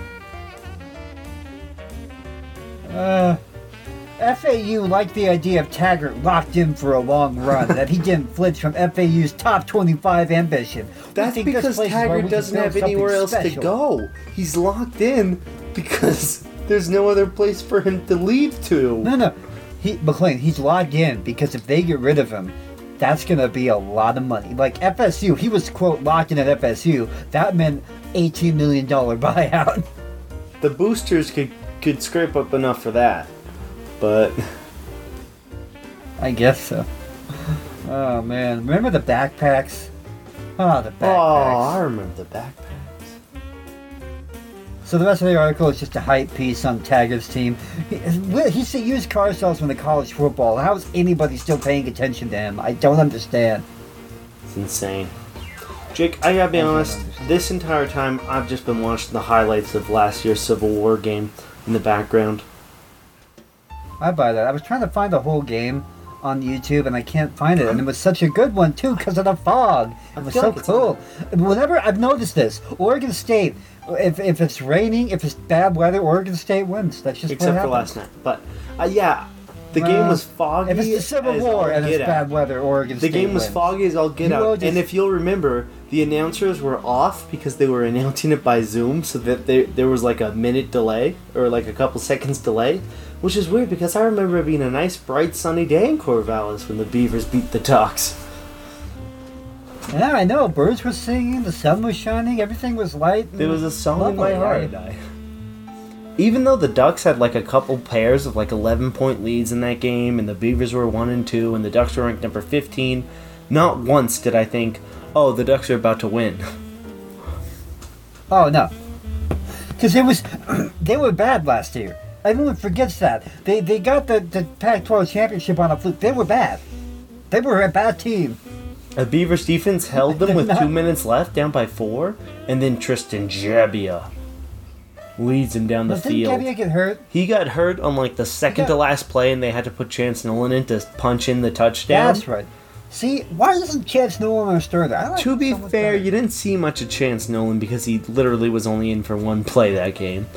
FAU liked the idea of Taggart locked in for a long run, that he didn't flinch from FAU's top 25 ambition. That's because Taggart doesn't have anywhere else to go. He's locked in because there's no other place for him to leave to. No. McLean, he's locked in because if they get rid of him, that's going to be a lot of money. Like FSU, he was, quote, locked in at FSU. That meant $18 million buyout. The boosters could scrape up enough for that. But I guess so. Oh man, remember the backpacks? Oh, the backpacks. Oh, I remember the backpacks. So the rest of the article is just a hype piece on Taggart's team. He's a used car salesman in college football. How is anybody still paying attention to him? I don't understand. It's insane. Jake, I gotta be honest, this entire time I've just been watching the highlights of last year's Civil War game in the background. I buy that. I was trying to find the whole game on YouTube and I can't find it, and it was such a good one too because of the fog. It was so cool. Whenever I've noticed this, Oregon State, if it's raining, if it's bad weather, Oregon State wins. That's just except what for last night. But yeah, the game was foggy. If it's the Civil War and it's bad weather, Oregon State wins. The game was foggy as all get out. And if you'll remember, the announcers were off because they were announcing it by Zoom, so that there was like a minute delay or like a couple seconds delay. Which is weird because I remember it being a nice, bright, sunny day in Corvallis when the Beavers beat the Ducks. Yeah, I know. Birds were singing, the sun was shining, everything was light. There was a song in my heart. Right? Even though the Ducks had like a couple pairs of like 11-point leads in that game, and the Beavers were 1-2, and the Ducks were ranked number 15, not once did I think, oh, the Ducks are about to win. Oh, no. Because it was, they were bad last year. Everyone forgets that. They got the Pac-12 championship on a fluke. They were bad. They were a bad team. A Beavers defense held them with 2 minutes left, down by 4, and then Tristan Gebbia leads him down the field. Didn't Gebbia get hurt? He got hurt on like the second-to-last play, and they had to put Chance Nolan in to punch in the touchdown. That's right. See, why doesn't Chance Nolan stir that? To be fair, you didn't see much of Chance Nolan because he literally was only in for one play that game.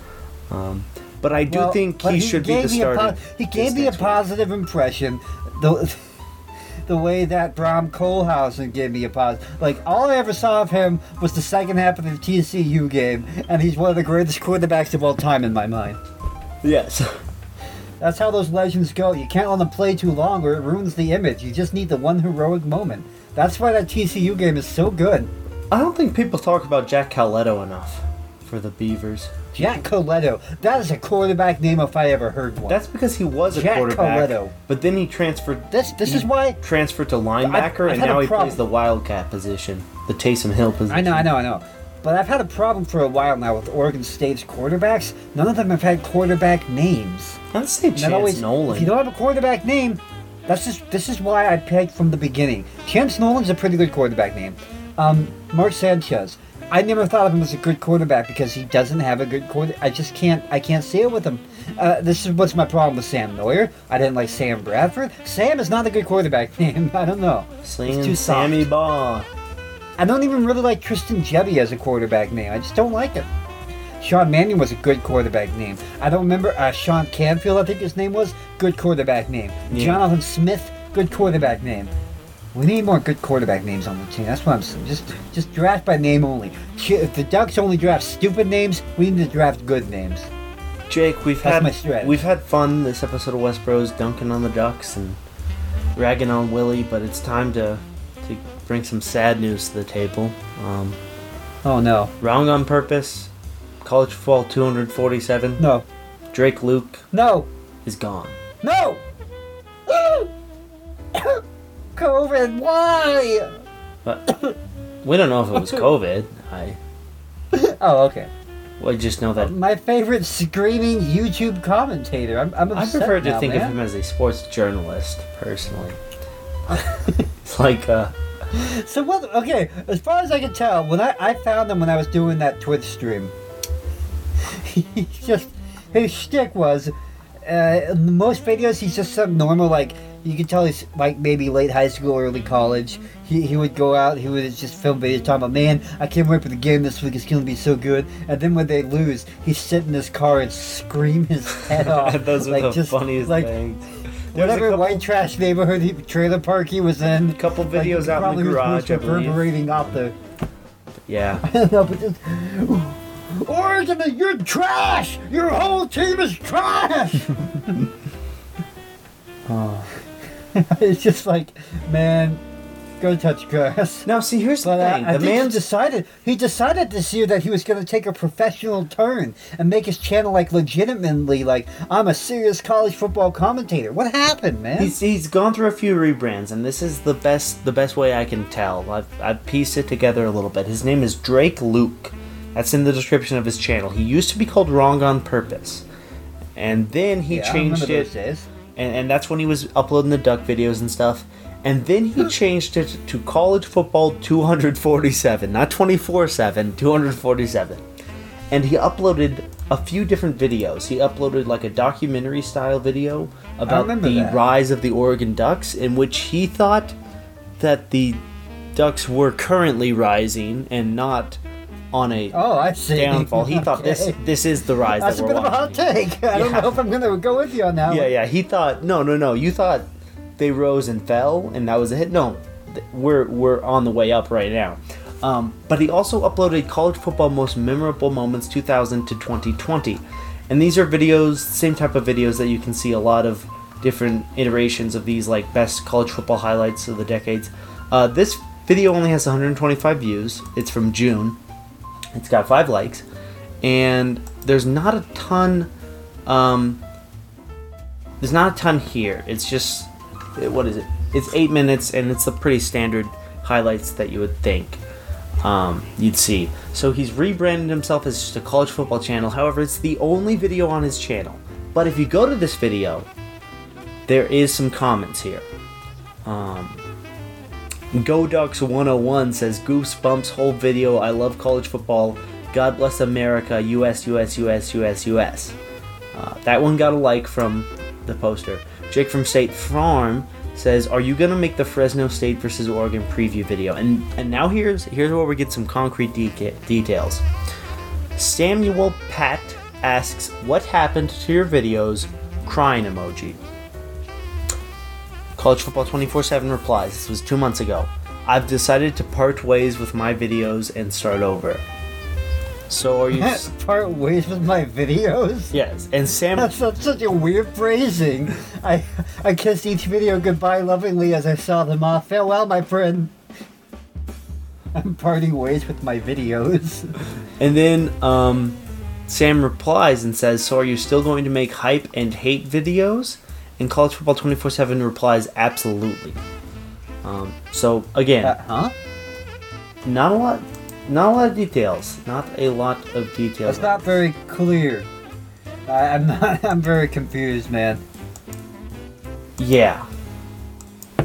But I do think he should be the starter. He gave me a positive impression, the way that Brom Kohlhausen gave me a positive. Like, all I ever saw of him was the second half of the TCU game, and he's one of the greatest quarterbacks of all time in my mind. Yes. That's how those legends go. You can't let them play too long or it ruins the image. You just need the one heroic moment. That's why that TCU game is so good. I don't think people talk about Jack Colletto enough for the Beavers. Jack Colletto. That is a quarterback name if I ever heard one. That's because he was a quarterback. Jack Colletto. But then he transferred. This is why transferred to linebacker, and now he plays the Wildcat position, the Taysom Hill position. I know. But I've had a problem for a while now with Oregon State's quarterbacks. None of them have had quarterback names. I'd say Chance Nolan. If you don't have a quarterback name, this is why I pegged from the beginning. Chance Nolan's a pretty good quarterback name. Mark Sanchez. I never thought of him as a good quarterback because he doesn't have a good quarterback. I can't see it with him. This is what's my problem with Sam Noyer. I didn't like Sam Bradford. Sam is not a good quarterback name. I don't know. It's too Sammy Ball. I don't even really like Tristan Gebbia as a quarterback name. I just don't like it. Sean Mannion was a good quarterback name. I don't remember. Sean Canfield, I think his name was. Good quarterback name. Yeah. Jonathan Smith, good quarterback name. We need more good quarterback names on the team. That's what I'm saying. Just draft by name only. If the Ducks only draft stupid names, we need to draft good names. Jake, we've had fun this episode of West Bros, dunking on the Ducks and ragging on Willie, but it's time to bring some sad news to the table. Oh no! Wrong on purpose. College football 247. No. Drake Luke. No. Is gone. No. COVID, why? But we don't know if it was COVID. Oh, okay. We just know that. My favorite screaming YouTube commentator. I'm upset. I prefer to think of him as a sports journalist, personally. It's like, So what? Okay, as far as I can tell, when I found him when I was doing that Twitch stream, he just his shtick was in most videos he's just some normal like. You could tell he's like maybe late high school, early college. He would go out, he would just film videos talking about, man, I can't wait for the game this week, it's going to be so good. And then when they lose, he'd sit in his car and scream his head off. Those were the funniest things. Whatever white trash neighborhood trailer park he was in. A couple videos out in the garage, I believe. Reverberating off the... Yeah. I don't know, but just... Oregon, you're trash! Your whole team is trash! Oh... It's just like, man, go touch grass. Now, see, here's the thing. The man decided this year that he was going to take a professional turn and make his channel, like, legitimately, like, I'm a serious college football commentator. What happened, man? He's gone through a few rebrands, and this is the best way I can tell. I've pieced it together a little bit. His name is Drake Luke. That's in the description of his channel. He used to be called Wrong on Purpose, and then he changed it. And that's when he was uploading the duck videos and stuff. And then he changed it to college football 247, not 24/7, 247. And he uploaded a few different videos. He uploaded like a documentary style video about the rise of the Oregon Ducks, in which he thought that the Ducks were currently rising and not on a downfall. He thought this is the rise that we're watching. That's a bit of a hot take. I don't know if I'm going to go with you on that one. Yeah. He thought, no. You thought they rose and fell and that was a hit. No, we're on the way up right now. But he also uploaded college football most memorable moments 2000 to 2020. And these are videos, same type of videos that you can see a lot of different iterations of these, like best college football highlights of the decades. This video only has 125 views. It's from June. It's got 5 likes. And there's not a ton here. It's just, what is it? It's 8 minutes and it's the pretty standard highlights that you would think you'd see. So he's rebranded himself as just a college football channel. However, it's the only video on his channel. But if you go to this video, there is some comments here. Go Ducks 101 says, goosebumps, whole video, I love college football, God bless America, US, US, US, US, US. That one got a like from the poster. Jake from State Farm says, are you going to make the Fresno State versus Oregon preview video? And now here's where we get some concrete details. Samuel Pat asks, what happened to your videos? Crying emoji. College Football 24/7 replies, this was 2 months ago, I've decided to part ways with my videos and start over. So are you... part ways with my videos? Yes, and Sam... That's such a weird phrasing. I kissed each video goodbye lovingly as I saw them off. Farewell, my friend. I'm parting ways with my videos. And then Sam replies and says, so are you still going to make hype and hate videos? And College Football 24/7 replies, absolutely. So again, not a lot of details. It's not very clear. I'm very confused, man. Yeah.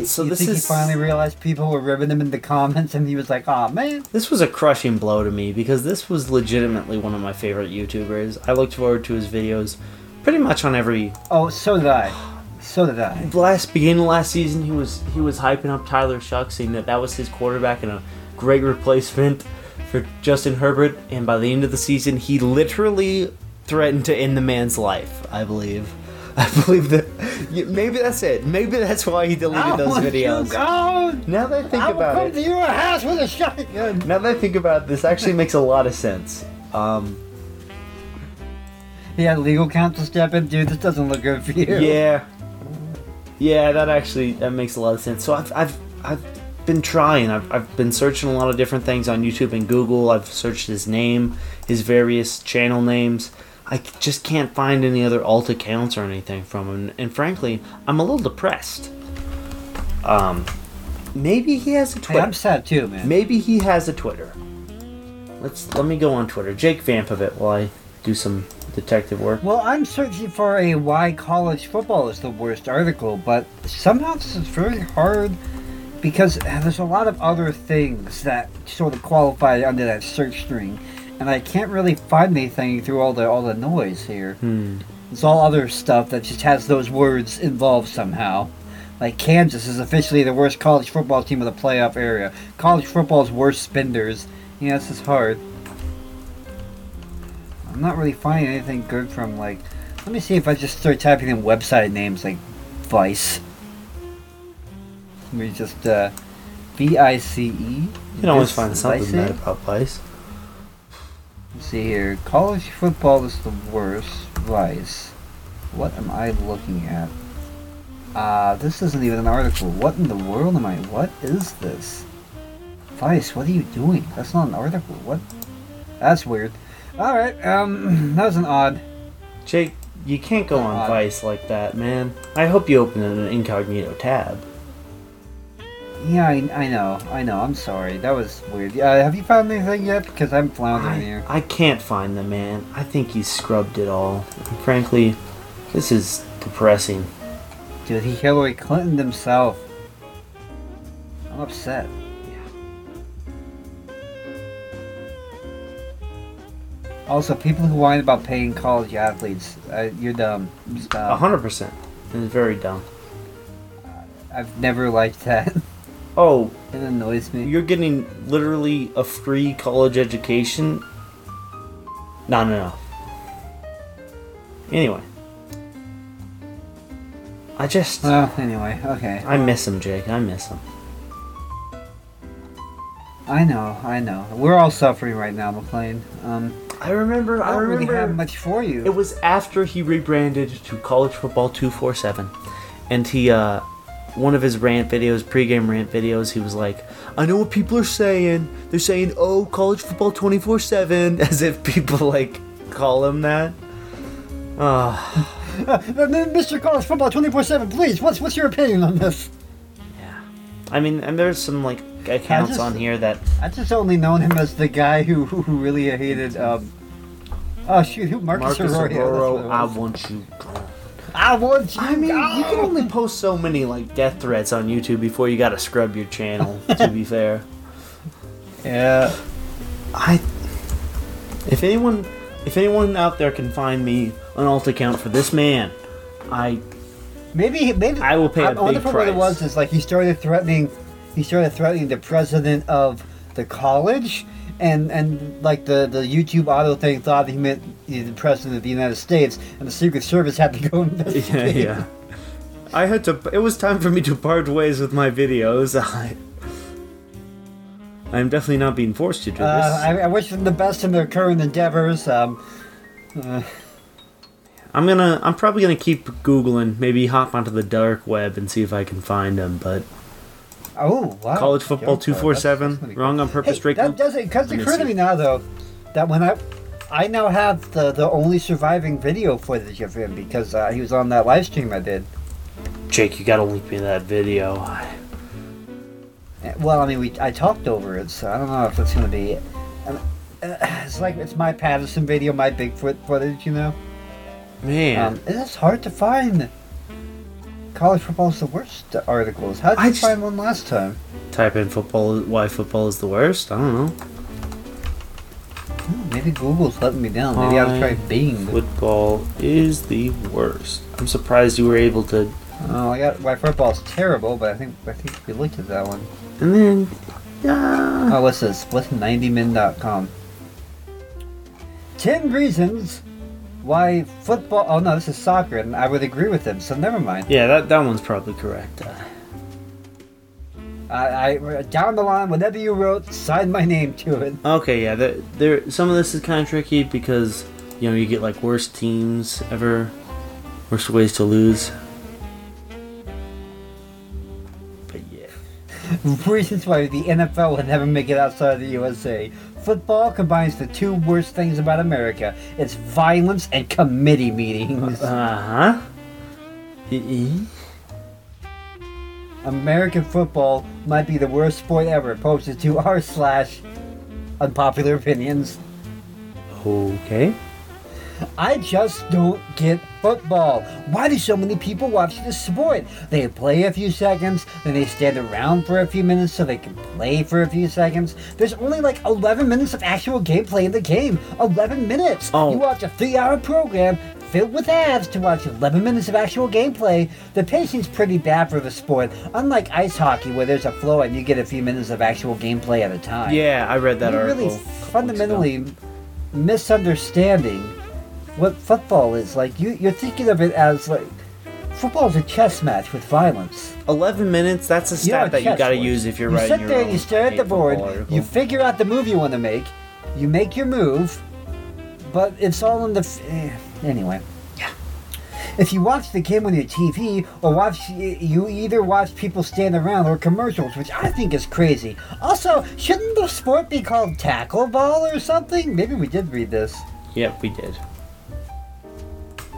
So you think he finally realized people were ribbing him in the comments, and he was like, "Oh man!" This was a crushing blow to me because this was legitimately one of my favorite YouTubers. I looked forward to his videos pretty much on every. Oh, so did I. So did I. Beginning of last season, he was hyping up Tyler Shuck, saying that was his quarterback and a great replacement for Justin Herbert. And by the end of the season, he literally threatened to end the man's life. I believe that. Maybe that's it. Maybe that's why he deleted those videos. Now that I think about it, I will come to your house with a shotgun. Now that I think about it, this actually makes a lot of sense. He had legal counsel step in, dude. This doesn't look good for you. Yeah, that makes a lot of sense. So I've been trying. I've been searching a lot of different things on YouTube and Google. I've searched his name, his various channel names. I just can't find any other alt accounts or anything from him. And frankly, I'm a little depressed. Maybe he has a Twitter. Hey, I'm sad too, man. Maybe he has a Twitter. Let me go on Twitter. Jake vamp of it while I do some detective work. Well, I'm searching for a why college football is the worst article, but somehow this is very hard because there's a lot of other things that sort of qualify under that search string, and I can't really find anything through all the noise here. It's all other stuff that just has those words involved somehow. Like Kansas is officially the worst college football team of the playoff area. College football's worst spenders. Yeah, this is hard. I'm not really finding anything good from, like... Let me see if I just start typing in website names like Vice. We just, Vice. You can always find something bad about Vice. Let's see here. College football is the worst. Vice. What am I looking at? This isn't even an article. What in the world am I... What is this? Vice, what are you doing? That's not an article. What? That's weird. Alright, that was an odd... Jake, you can't go on Vice like that, man. I hope you open an incognito tab. Yeah, I know, I'm sorry. That was weird. Have you found anything yet? Because I'm floundering here. I can't find the man. I think he scrubbed it all. And frankly, this is depressing. Dude, he Hillary Clinton'd himself. I'm upset. Yeah. Also, people who whine about paying college athletes, you're dumb. It's dumb. 100%. It's very dumb. I've never liked that. Oh. It annoys me. You're getting literally a free college education? No. Anyway. Okay. I miss him, Jake. I miss him. I know. We're all suffering right now, McLean. I don't really have much for you. It was after he rebranded to College Football 247. And he, one of his rant videos, pregame rant videos, he was like, I know what people are saying. They're saying, oh, College Football 24/7, as if people, like, call him that. Oh. Mr. College Football 24/7, please. What's your opinion on this? Yeah, I mean, and there's some like accounts on here that I just only known him as the guy who really hated. Marcus Mariota. I want you gone. I want you. I mean, you can only post so many like death threats on YouTube before you gotta scrub your channel. To be fair. Yeah. If anyone out there can find me an alt account for this man, maybe I will pay a big price. I wonder what it was. Is like he started threatening the president of the college, and like the YouTube auto thing thought he meant the president of the United States, and the Secret Service had to go investigate. Yeah. It was time for me to part ways with my videos. I'm definitely not being forced to do this. I wish them the best in their current endeavors. I'm probably gonna keep googling. Maybe hop onto the dark web and see if I can find them. But wow. College Football 247. Wrong on purpose. Hey, Drake Luke. That does it. Comes to occur to me now though, that when I now have the only surviving video footage of him because he was on that live stream I did. Jake, you gotta link me to that video. Well, I mean, I talked over it, so I don't know if it's going to be... It's like, it's my Patterson video, my Bigfoot footage, you know? Man. It is hard to find. College football is the worst articles. How did you find one last time? Type in why football is the worst? I don't know. Maybe Google's letting me down. Maybe I'll try Bing. Football is the worst. I'm surprised you were able to... Oh, why football's terrible, but I think we looked at that one. And then, what's this? What's 90min.com? 10 reasons why football... Oh, no, this is soccer, and I would agree with him, so never mind. Yeah, that one's probably correct. I down the line, whatever you wrote, sign my name to it. Okay, yeah, some of this is kind of tricky because, you know, you get, like, worst teams ever, worst ways to lose... Reasons why the NFL would never make it outside of the USA. Football combines the two worst things about America. It's violence and committee meetings. Uh-huh. American football might be the worst sport ever. Posted to /unpopular opinions. Okay. I just don't get football. Why do so many people watch this sport? They play a few seconds, then they stand around for a few minutes so they can play for a few seconds. There's only like 11 minutes of actual gameplay in the game. 11 minutes! Oh. You watch a 3-hour program filled with ads to watch 11 minutes of actual gameplay. The pacing's pretty bad for the sport, unlike ice hockey where there's a flow and you get a few minutes of actual gameplay at a time. Yeah, I read that article. Really fundamentally misunderstanding what football is like. You're thinking of it as like football is a chess match with violence. 11 minutes, that's a stat that you gotta use if you're writing your own. You sit there and you stare at the board, you figure out the move you want to make, you make your move, but it's all in the... anyway. Yeah. If you watch the game on your TV, or you either watch people stand around or commercials, which I think is crazy. Also, shouldn't the sport be called tackle ball or something? Maybe we did read this. Yep, we did.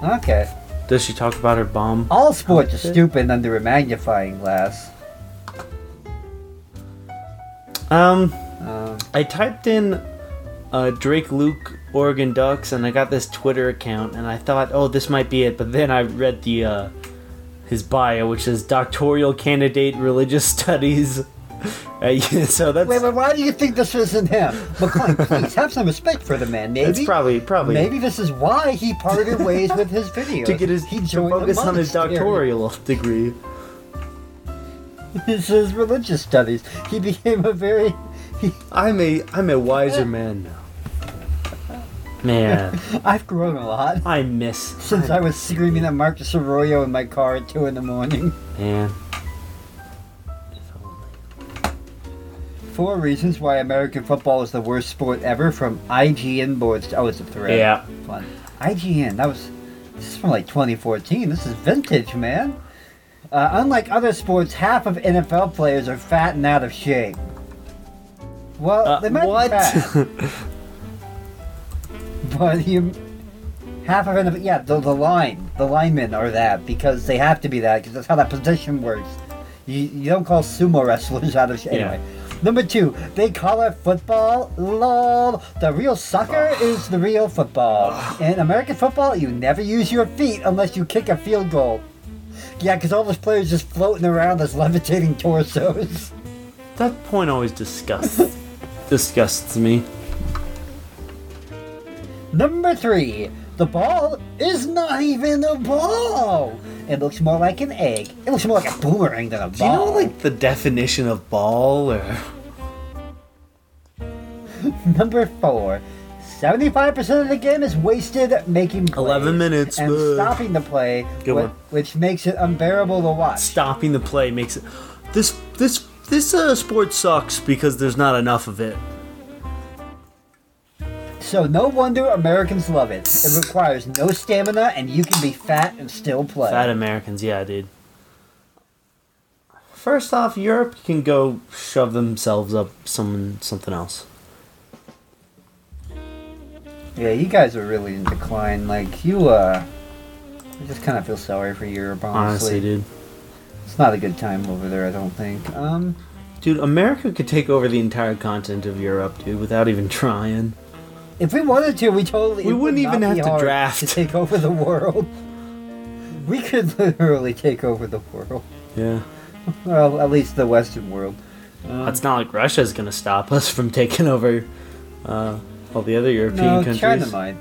Okay. Does she talk about her bomb? All sports are stupid under a magnifying glass. I typed in Drake Luke Oregon Ducks and I got this Twitter account and I thought, oh, this might be it, but then I read the his bio, which is doctoral candidate religious studies. So that's... Wait, but why do you think this isn't him? McClain, please have some respect for the man. Maybe it's probably. Maybe this is why he parted ways with his video to get his to focus on his doctoral degree. This is religious studies. He became a very... I'm a wiser man now. Man, I've grown a lot. I miss since I was screaming at Marcus Arroyo in my car at 2 a.m. Man, four reasons why American football is the worst sport ever from IGN boards. Oh, it's a thread. Yeah, fun. IGN. This is from like 2014. This is vintage, man. Unlike other sports, half of NFL players are fat and out of shape. Well, they might be fat. But half of it, yeah, the linemen are that because they have to be that because that's how that position works. You don't call sumo wrestlers out of shape. Yeah. Anyway, number two, they call it football. Lol, the real soccer is the real football. In American football, you never use your feet unless you kick a field goal. Yeah, because all those players just floating around as levitating torsos. That point always disgusts me. Number three, the ball is not even a ball. It looks more like an egg. It looks more like a boomerang than a ball. Do you know, like, the definition of ball, or...? Number four, 75% of the game is wasted making plays. 11 minutes. And stopping the play, which makes it unbearable to watch. Stopping the play makes it... This sport sucks because there's not enough of it. So no wonder Americans love it. It requires no stamina, and you can be fat and still play. Fat Americans, yeah, dude. First off, Europe can go shove themselves up something else. Yeah, you guys are really in decline. Like, I just kind of feel sorry for Europe, honestly. Honestly, dude. It's not a good time over there, I don't think. Dude, America could take over the entire continent of Europe, dude, without even trying. If we wanted to, we wouldn't even have to draft to take over the world. We could literally take over the world. Yeah. Well, at least the Western world. It's not like Russia's going to stop us from taking over all the other European countries. China might.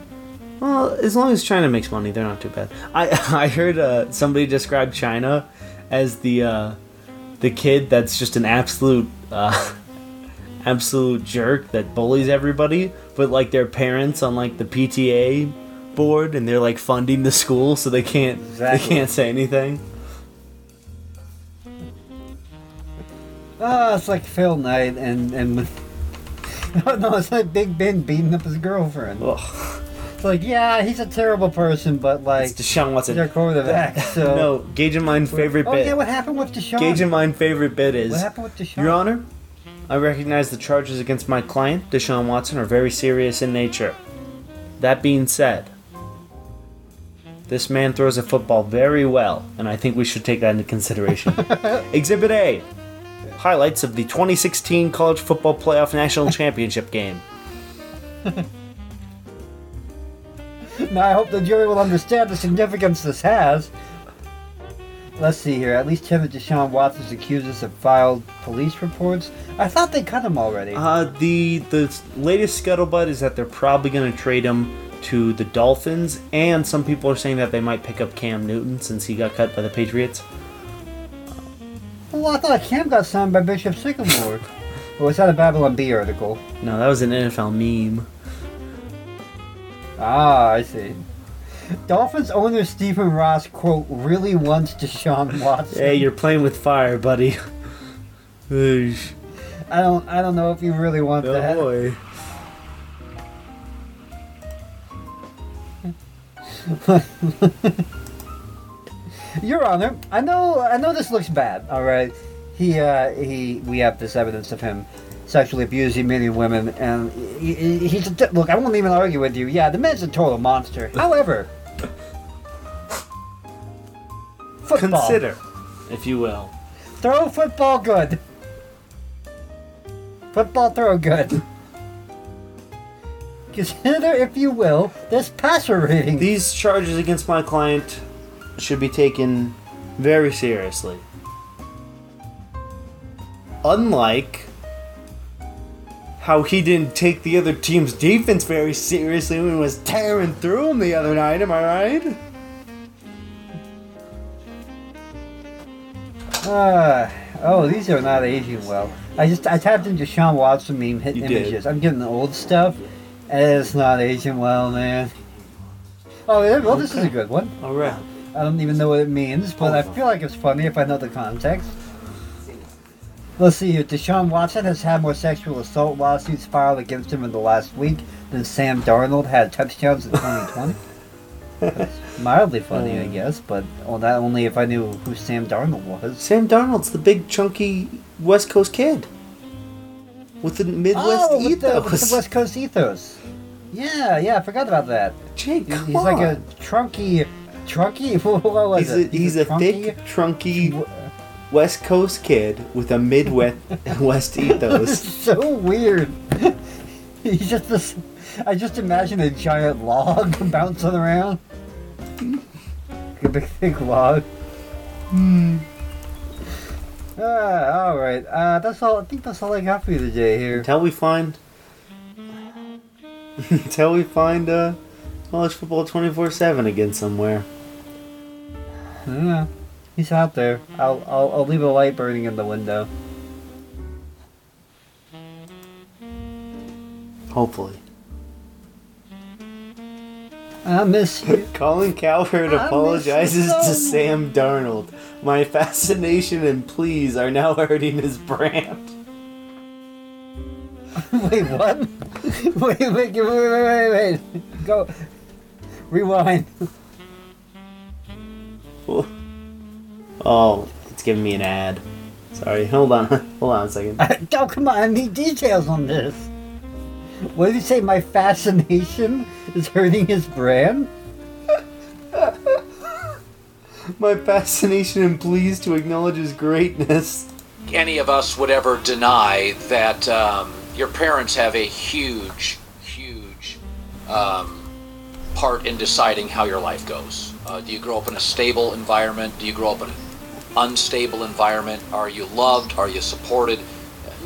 Well, as long as China makes money, they're not too bad. I heard somebody describe China as the kid that's just an absolute jerk that bullies everybody, but like their parents on like the PTA board, and they're like funding the school, so they can't they can't say anything. It's like Phil Knight and no, it's like Big Ben beating up his girlfriend. Ugh. It's like, yeah, he's a terrible person, but like it's Deshaun Watson, their quarterback. So no, Gage and mine favorite bit. Oh yeah, what happened with Deshaun? Gage and mine favorite bit is what happened with Deshaun? Your Honor, I recognize the charges against my client, Deshaun Watson, are very serious in nature. That being said, this man throws a football very well, and I think we should take that into consideration. Exhibit A, highlights of the 2016 College Football Playoff National Championship game. Now I hope the jury will understand the significance this has. Let's see here. At least 10 of Deshaun Watson's accusers have filed police reports. I thought they cut him already. The latest scuttlebutt is that they're probably going to trade him to the Dolphins, and some people are saying that they might pick up Cam Newton since he got cut by the Patriots. Well, I thought Cam got signed by Bishop Sycamore. Or was that a Babylon Bee article? No, that was an NFL meme. Ah, I see. Dolphins owner Stephen Ross, quote, really wants Deshaun Watson. Hey, you're playing with fire, buddy. I don't know if you really want that. Boy. Your Honor, I know this looks bad, alright? We have this evidence of him sexually abusing many women, and he's look, I won't even argue with you. Yeah, the man's a total monster. However, football. Consider, if you will. Throw football good. Football throw good. Consider, if you will, this passer rating. These charges against my client should be taken very seriously. Unlike how he didn't take the other team's defense very seriously and was tearing through them the other night, am I right? Oh, these are not aging well. I tapped into Deshaun Watson meme hit images. I'm getting the old stuff, and it's not aging well, man. Oh, yeah, well, this is a good one. All right. I don't even know what it means, but I feel like it's funny if I know the context. Let's see here. Deshaun Watson has had more sexual assault lawsuits filed against him in the last week than Sam Darnold had touchdowns in 2020. That's mildly funny, I guess, but not only if I knew who Sam Darnold was. Sam Darnold's the big, chunky West Coast kid with the Midwest ethos. With the West Coast ethos. Yeah, I forgot about that. Jake, he's like a trunky. What was it? He's a thick, trunky West Coast kid with a Midwest ethos. So weird. He's just this. I just imagine a giant log bouncing around. A big, thick log. All right. That's all. I think that's all I got for you today. Here. Until we find college football 24/7 again somewhere. Yeah, he's out there. I'll leave a light burning in the window. Hopefully. I miss you. Colin Cowherd apologizes to Sam Darnold. My fascination and pleas are now hurting his brand. Wait, what? wait. Go. Rewind. Oh, it's giving me an ad. Sorry, hold on a second. Oh, come on, I need details on this. What did you say? My fascination is hurting his brand? My fascination and pleas to acknowledge his greatness. Any of us would ever deny that your parents have a huge part in deciding how your life goes. Do you grow up in a stable environment? Do you grow up in an unstable environment? Are you loved? Are you supported?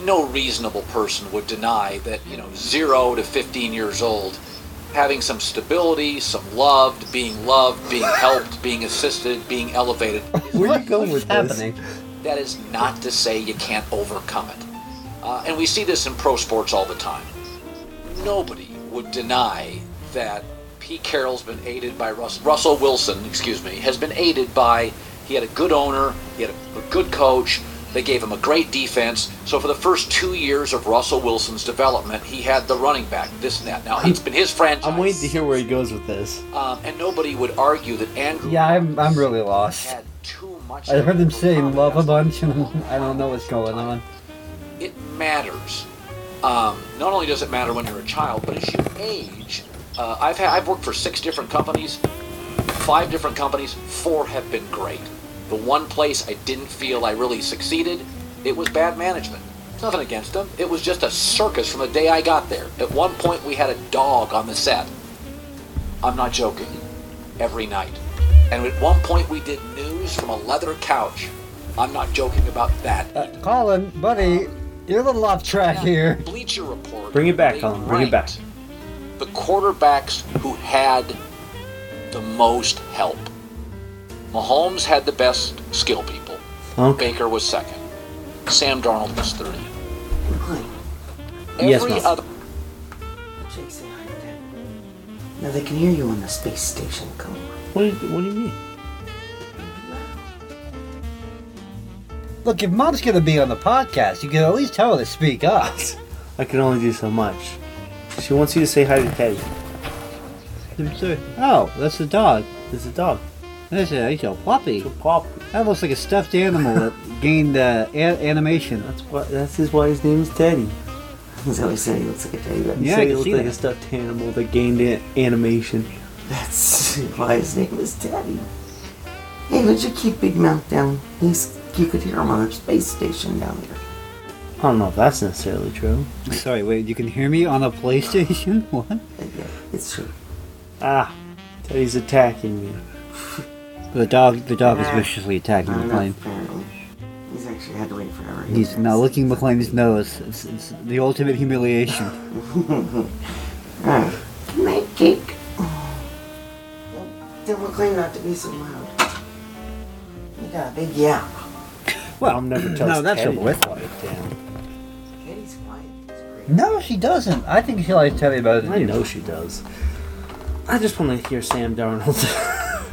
No reasonable person would deny that, 0 to 15 years old, having some stability, some love, being loved, being helped, being assisted, being elevated. Where are you going with this? That is not to say you can't overcome it. And we see this in pro sports all the time. Nobody would deny that Pete Carroll's been aided by Russell Wilson, has been aided by, he had a good owner, he had a good coach. They gave him a great defense. So for the first 2 years of Russell Wilson's development, he had the running back, this and that. Now, it's been his franchise. I'm waiting to hear where he goes with this. And nobody would argue that Andrew... Yeah, I'm really lost. Had too much I heard them say love a bunch, and I don't know what's going on. It matters. Not only does it matter when you're a child, but as you age... I've worked for 6 different companies, 5 different companies, 4 have been great. The one place I didn't feel I really succeeded, it was bad management. It's nothing against them. It was just a circus from the day I got there. At one point, we had a dog on the set. I'm not joking. Every night. And at one point, we did news from a leather couch. I'm not joking about that. Colin, buddy, you're a little off track here. Bleacher Report. Bring it back, Colin. Bring it back. The quarterbacks who had the most help. Mahomes had the best skill people. Okay. Baker was second. Sam Darnold was 30. Every other. Jake, say hi to Dad. Now they can hear you on the space station. Come on. What do you mean? Look, if Mom's gonna be on the podcast, you can at least tell her to speak up. I can only do so much. She wants you to say hi to Teddy. Oh, that's the dog. It's a dog. That's a puppy. It's a puppy. That looks like a stuffed animal that gained animation. That's why his name is Teddy. That's how we say he looks like a teddy bear. Yeah, he looks like a stuffed animal that gained animation. That's why his name is Teddy. Hey, would you keep Big Mouth down? You could hear him on the space station down there. I don't know if that's necessarily true. Sorry, wait, you can hear me on a PlayStation? What? Yeah, it's true. Ah, Teddy's attacking me. The dog is viciously attacking the plane. Apparently. He's actually actually had to wait forever. He's now licking McClain's nose. It's the ultimate humiliation. My cake. Tell McClain not to be so loud. You got a big yap. Well, I'm never telling. No, that's Katie. Quiet down. Katie's quiet. No, she doesn't. I think she likes to tell me about it. I know she does. I just want to hear Sam Darnold.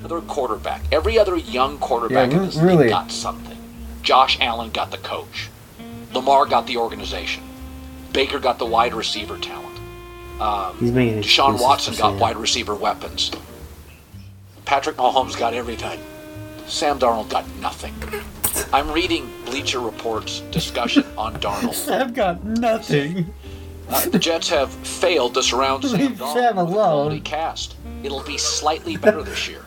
Another quarterback. Every other young quarterback in this league got something. Josh Allen got the coach. Lamar got the organization. Baker got the wide receiver talent. Deshaun Watson got wide receiver weapons. Patrick Mahomes got everything. Sam Darnold got nothing. I'm reading Bleacher Report's discussion on Darnold. Sam got nothing. The Jets have failed to surround Sam Darnold with a quality cast. It'll be slightly better this year.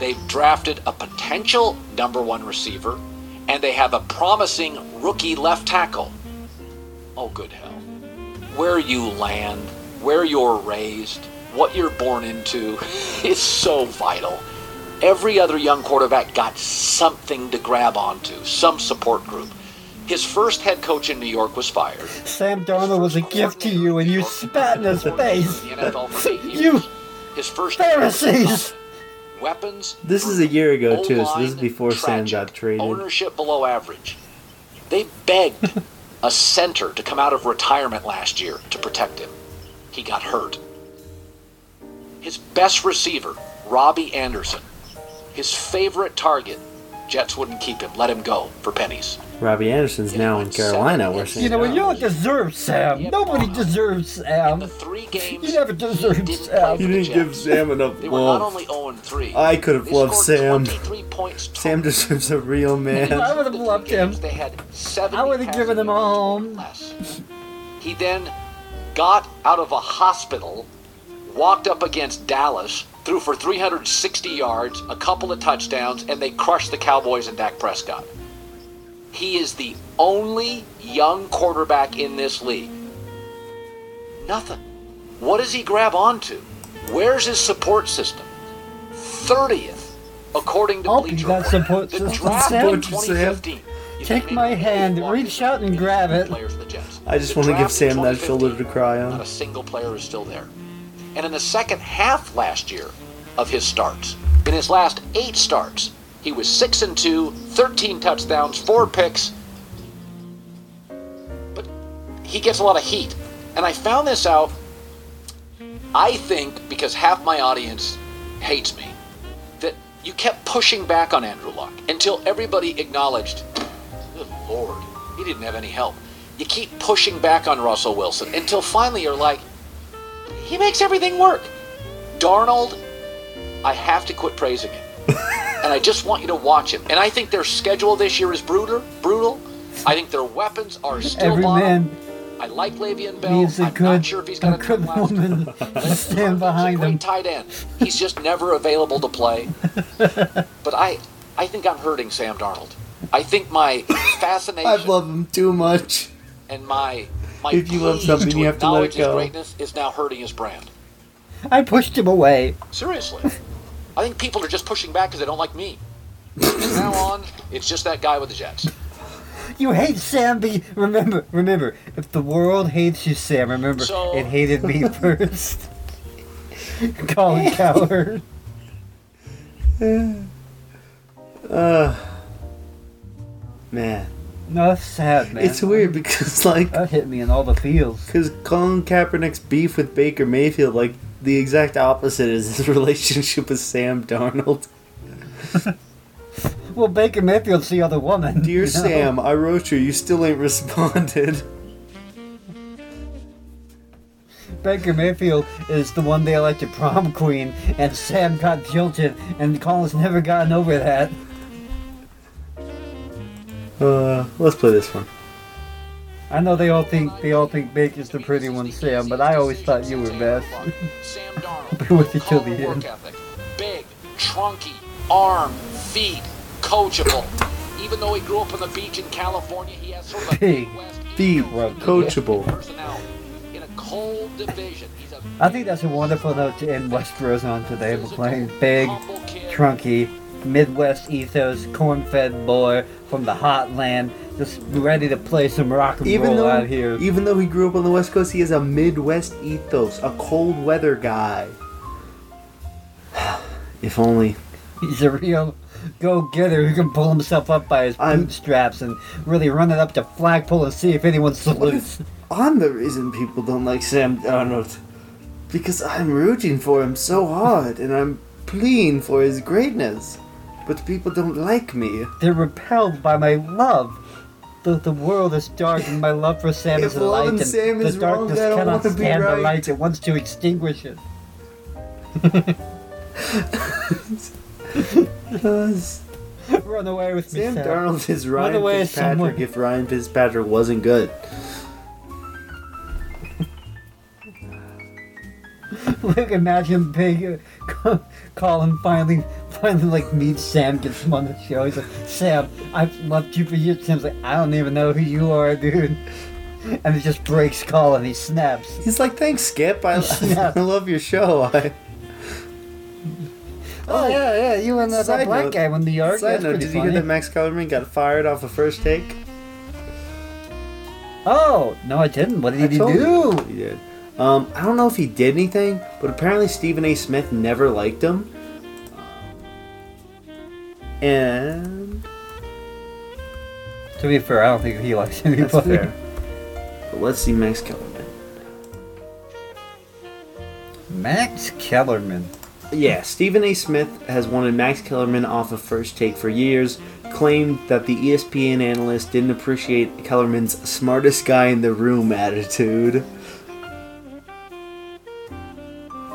They've drafted a potential number one receiver, and they have a promising rookie left tackle. Oh, good hell. Where you land, where you're raised, what you're born into is so vital. Every other young quarterback got something to grab onto, some support group. His first head coach in New York was fired. Sam Darnold was a gift to you, and you spat in his face. You Pharisees! Weapons. This is a year ago, too, so this is before Sam got traded. Ownership below average. They begged a center to come out of retirement last year to protect him. He got hurt. His best receiver, Robbie Anderson. His favorite target, Jets wouldn't keep him. Let him go for pennies. Robbie Anderson's now in Carolina. We're saying, you know, you don't deserve Sam. Nobody deserves Sam. You never deserved Sam. You didn't give Sam enough love. I could have loved Sam. Sam deserves a real man. I would have loved him. I would have given him a home. He then got out of a hospital, walked up against Dallas, threw for 360 yards, a couple of touchdowns, and they crushed the Cowboys and Dak Prescott. He is the only young quarterback in this league. Nothing. What does he grab onto? Where's his support system? 30th, according to Bleacher Report. The draft in 2015. Take my hand, reach out and grab it. I just want to give Sam that shoulder to cry on. Not a single player is still there. And in the second half last year of his starts, in his last 8 starts, he was 6-2, 13 touchdowns, 4 picks. But he gets a lot of heat. And I found this out, I think, because half my audience hates me, that you kept pushing back on Andrew Luck until everybody acknowledged, good Lord, he didn't have any help. You keep pushing back on Russell Wilson until finally you're like, he makes everything work. Darnold, I have to quit praising him. And I just want you to watch him. And I think their schedule this year is brutal. I think their weapons are still bottom. I like Le'Veon Bell. I'm not sure if he's going to come last. Stand behind him. Tight end. He's just never available to play. But I think I'm hurting Sam Darnold. I think my fascination. I love him too much. And my if you love something, you have to let it go. His greatness is now hurting his brand. I pushed him away. Seriously. I think people are just pushing back because they don't like me. From now on, it's just that guy with the Jets. You hate Sam, but remember, if the world hates you, Sam, remember, it hated me first. Colin Cowherd. Man. No, that's sad, man. It's weird because, like... That hit me in all the feels. Because Colin Kaepernick's beef with Baker Mayfield, like, the exact opposite is his relationship with Sam Darnold. Well, Baker Mayfield's the other woman. Dear Sam, I wrote you. You still ain't responded. Baker Mayfield is the one they elected prom queen, and Sam got jilted, and Colin's never gotten over that. Let's play this one. I know they all think Baker's the pretty one, Sam, but I always thought you were best. Be with you till the end. Big, trunky, arm, feet, coachable. Even though he grew up on the beach in California, he has sort of a big West feet, coachable personality in a cold division. I think that's a wonderful note to end West Bros on today. We're playing big, trunky, Midwest ethos, corn-fed boy from the hot land, just ready to play some rock and roll out here. Even though he grew up on the West Coast, he has a Midwest ethos, a cold-weather guy. If only. He's a real go-getter who can pull himself up by his bootstraps and really run it up to flagpole and see if anyone salutes. I'm the reason people don't like Sam Darnold. Because I'm rooting for him so hard, and I'm pleading for his greatness. But people don't like me. They're repelled by my love. The world is dark, and my love for Sam is a light, and the darkness cannot stand the light. It wants to extinguish it. Run away with me, Sam. Sam Darnold is Ryan Fitzpatrick if Ryan Fitzpatrick wasn't good. Like, imagine Big Colin finally like meets Sam, gets him on the show. He's like, Sam, I've loved you for years. Sam's like, I don't even know who you are, dude. And it just breaks Colin. He snaps. He's like, thanks, Skip. I love your show. Oh, yeah, you and that black guy in New York. Side note, did you hear that Max Kellerman got fired off the first take? Oh, no, I didn't. What did he do? He did. I don't know if he did anything, but apparently Stephen A. Smith never liked him. And... to be fair, I don't think he likes anybody. That's fair. But let's see Max Kellerman. Max Kellerman. Yeah, Stephen A. Smith has wanted Max Kellerman off of First Take for years, claimed that the ESPN analyst didn't appreciate Kellerman's smartest guy in the room attitude.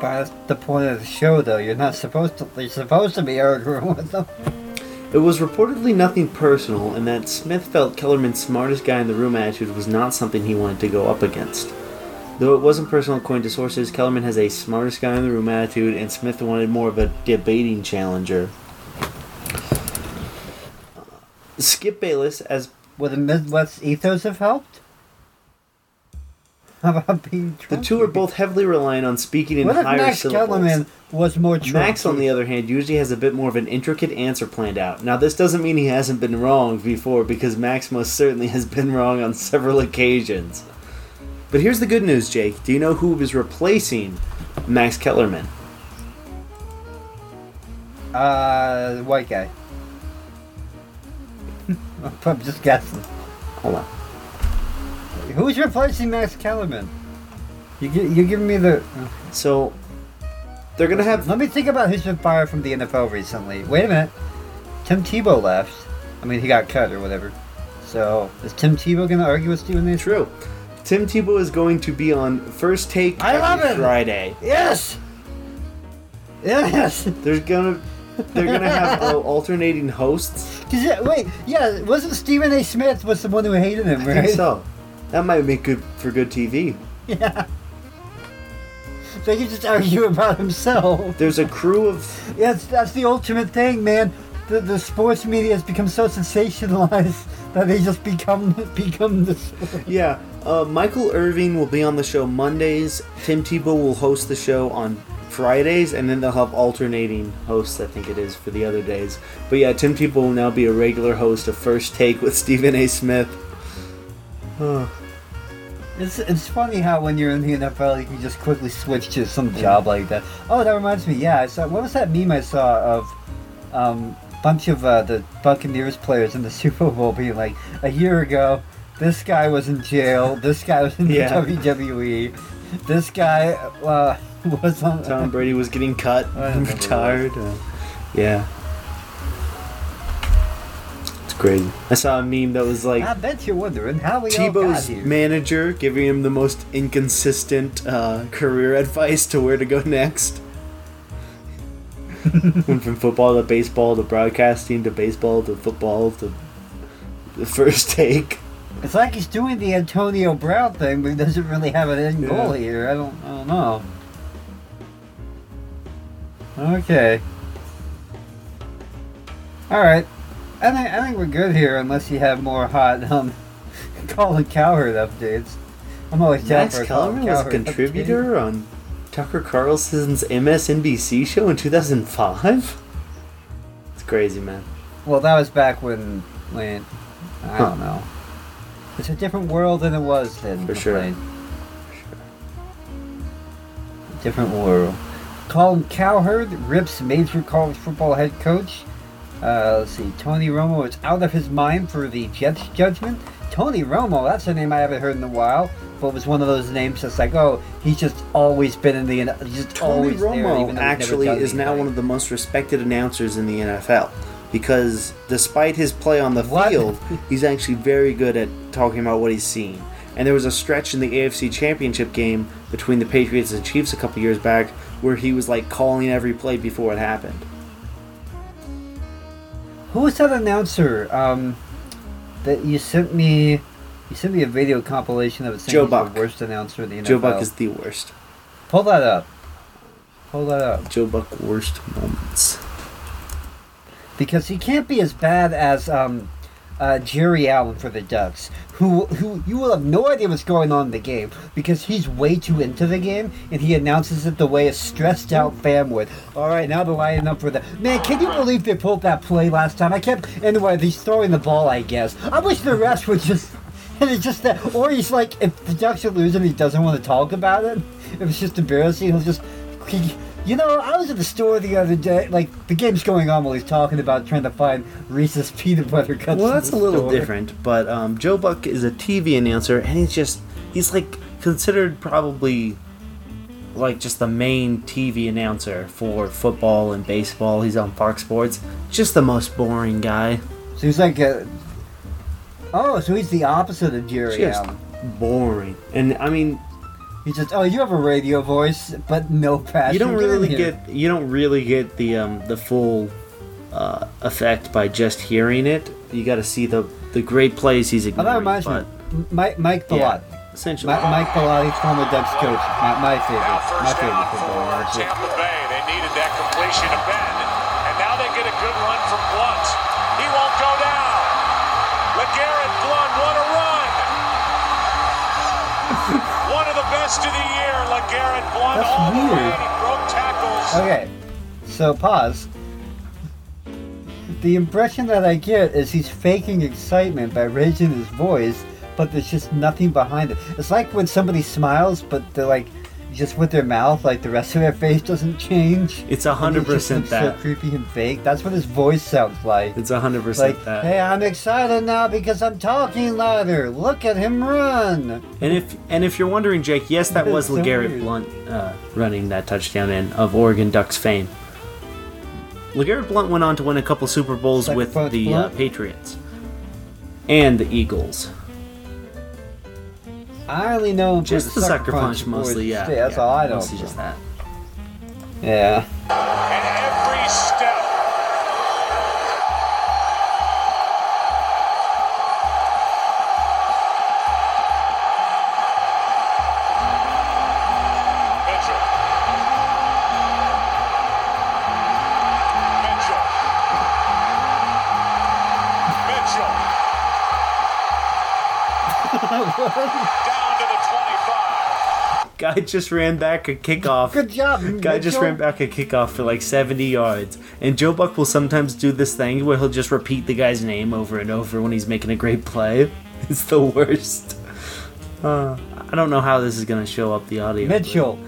By the point of the show, though, you're supposed to be arguing with them. It was reportedly nothing personal, and that Smith felt Kellerman's smartest guy in the room attitude was not something he wanted to go up against. Though it wasn't personal, according to sources, Kellerman has a smartest guy in the room attitude, and Smith wanted more of a debating challenger. Skip Bayless, as would the Midwest ethos have helped? How about being Trump? The two are both heavily reliant on speaking in higher syllables. What if Max Kellerman was more Trump? Max, on the other hand, usually has a bit more of an intricate answer planned out. Now, this doesn't mean he hasn't been wrong before, because Max most certainly has been wrong on several occasions. But here's the good news, Jake. Do you know who is replacing Max Kellerman? The white guy. I'm just guessing. Hold on. Who's replacing Max Kellerman? You're giving me the... Okay. So, they're going to have... Let me think about who's been fired from the NFL recently. Wait a minute. Tim Tebow left. I mean, he got cut or whatever. So, is Tim Tebow going to argue with Stephen A. Smith? True. Tim Tebow is going to be on First Take every Friday. Yes! Yes! They're gonna have alternating hosts. Wasn't Stephen A. Smith was the one who hated him, right? I think so. That might make good for good TV. Yeah. They can just argue about himself. There's a crew of... Yeah, that's the ultimate thing, man. The sports media has become so sensationalized that they just become this... Yeah. Michael Irving will be on the show Mondays. Tim Tebow will host the show on Fridays. And then they'll have alternating hosts, I think it is, for the other days. But yeah, Tim Tebow will now be a regular host of First Take with Stephen A. Smith. It's funny how when you're in the NFL, you can just quickly switch to some job like that. Oh, that reminds me. Yeah, I saw. What was that meme I saw of a bunch of the Buccaneers players in the Super Bowl being like, a year ago, this guy was in jail. This guy was in the WWE. This guy was on... Tom Brady was getting cut and retired. Yeah. Crazy. I saw a meme that was like, I bet you're wondering how we Tebow's all got manager giving him the most inconsistent career advice to where to go next. Went from football to baseball to broadcasting to baseball to football to the First Take. It's like he's doing the Antonio Brown thing, but he doesn't really have an end goal here. I don't know. Okay. All right. I think we're good here, unless you have more hot Colin Cowherd updates. I'm always down for Colin Cowherd. Max Kellerman was a contributor on Tucker Carlson's MSNBC show in 2005? It's crazy, man. Well, that was back when, I don't know. It's a different world than it was then. For sure. Different world. Colin Cowherd rips major college football head coach. Let's see. Tony Romo is out of his mind for the Jets' judgment. Tony Romo, that's a name I haven't heard in a while, but was one of those names that's like, oh, he's just always been in the NFL. Tony Romo actually is now one of the most respected announcers in the NFL because despite his play on the field, he's actually very good at talking about what he's seen. And there was a stretch in the AFC Championship game between the Patriots and Chiefs a couple years back where he was like calling every play before it happened. Who was that announcer that you sent me? You sent me a video compilation of it saying he's the worst announcer in the NFL. Joe Buck is the worst. Pull that up. Joe Buck worst moments. Because he can't be as bad as Jerry Allen for the Ducks, who you will have no idea what's going on in the game because he's way too into the game and he announces it the way a stressed out fan would. All right, now they're lining up for that. Man, can you believe they pulled that play last time? Anyway, he's throwing the ball, I guess. I wish the refs would just... And it's just that... Or he's like, if the Ducks are losing, he doesn't want to talk about it. If it's just embarrassing, he'll just... You know, I was at the store the other day, like, the game's going on while he's talking about trying to find Reese's peanut butter cups. Well, that's a little different, but Joe Buck is a TV announcer, and he's like, considered probably, like, just the main TV announcer for football and baseball. He's on Fox Sports. Just the most boring guy. So he's like a... Oh, so he's the opposite of Jerry Allen. Boring. And, I mean... He just, oh, you have a radio voice, but no passion. You don't really get the full effect by just hearing it. You got to see the great plays he's ignoring. Oh, that reminds me, Mike Bellotti. Yeah, essentially, Mike Bellotti, former Ducks coach, my favorite footballer. Tampa Bay, they needed that completion to Bend, and now they get a good run from Blunt. He won't go down. LeGarrette Blount, what a run! One of the best of the year, LeGarrette Blount. That's all weird. The way, and he broke tackles. Okay, so pause. The impression that I get is he's faking excitement by raising his voice, but there's just nothing behind it. It's like when somebody smiles, but they're like, just with their mouth, like the rest of their face doesn't change. It's 100% that. So creepy and fake. That's what his voice sounds like. It's 100% like, that. Hey, I'm excited now because I'm talking louder. Look at him run. And if you're wondering, Jake, yes, that was LeGarrette Blount running that touchdown in of Oregon Ducks fame. LeGarrette Blount went on to win a couple Super Bowls with the Patriots and the Eagles. I only know just the sucker punch mostly, yeah. That's all I know. Mostly just that. Yeah. And every step. Mitchell. Guy just ran back a kickoff. Good job, Guy Mitchell. Just ran back a kickoff for like 70 yards. And Joe Buck will sometimes do this thing where he'll just repeat the guy's name over and over when he's making a great play. It's the worst. I don't know how this is going to show up the audio. Mitchell.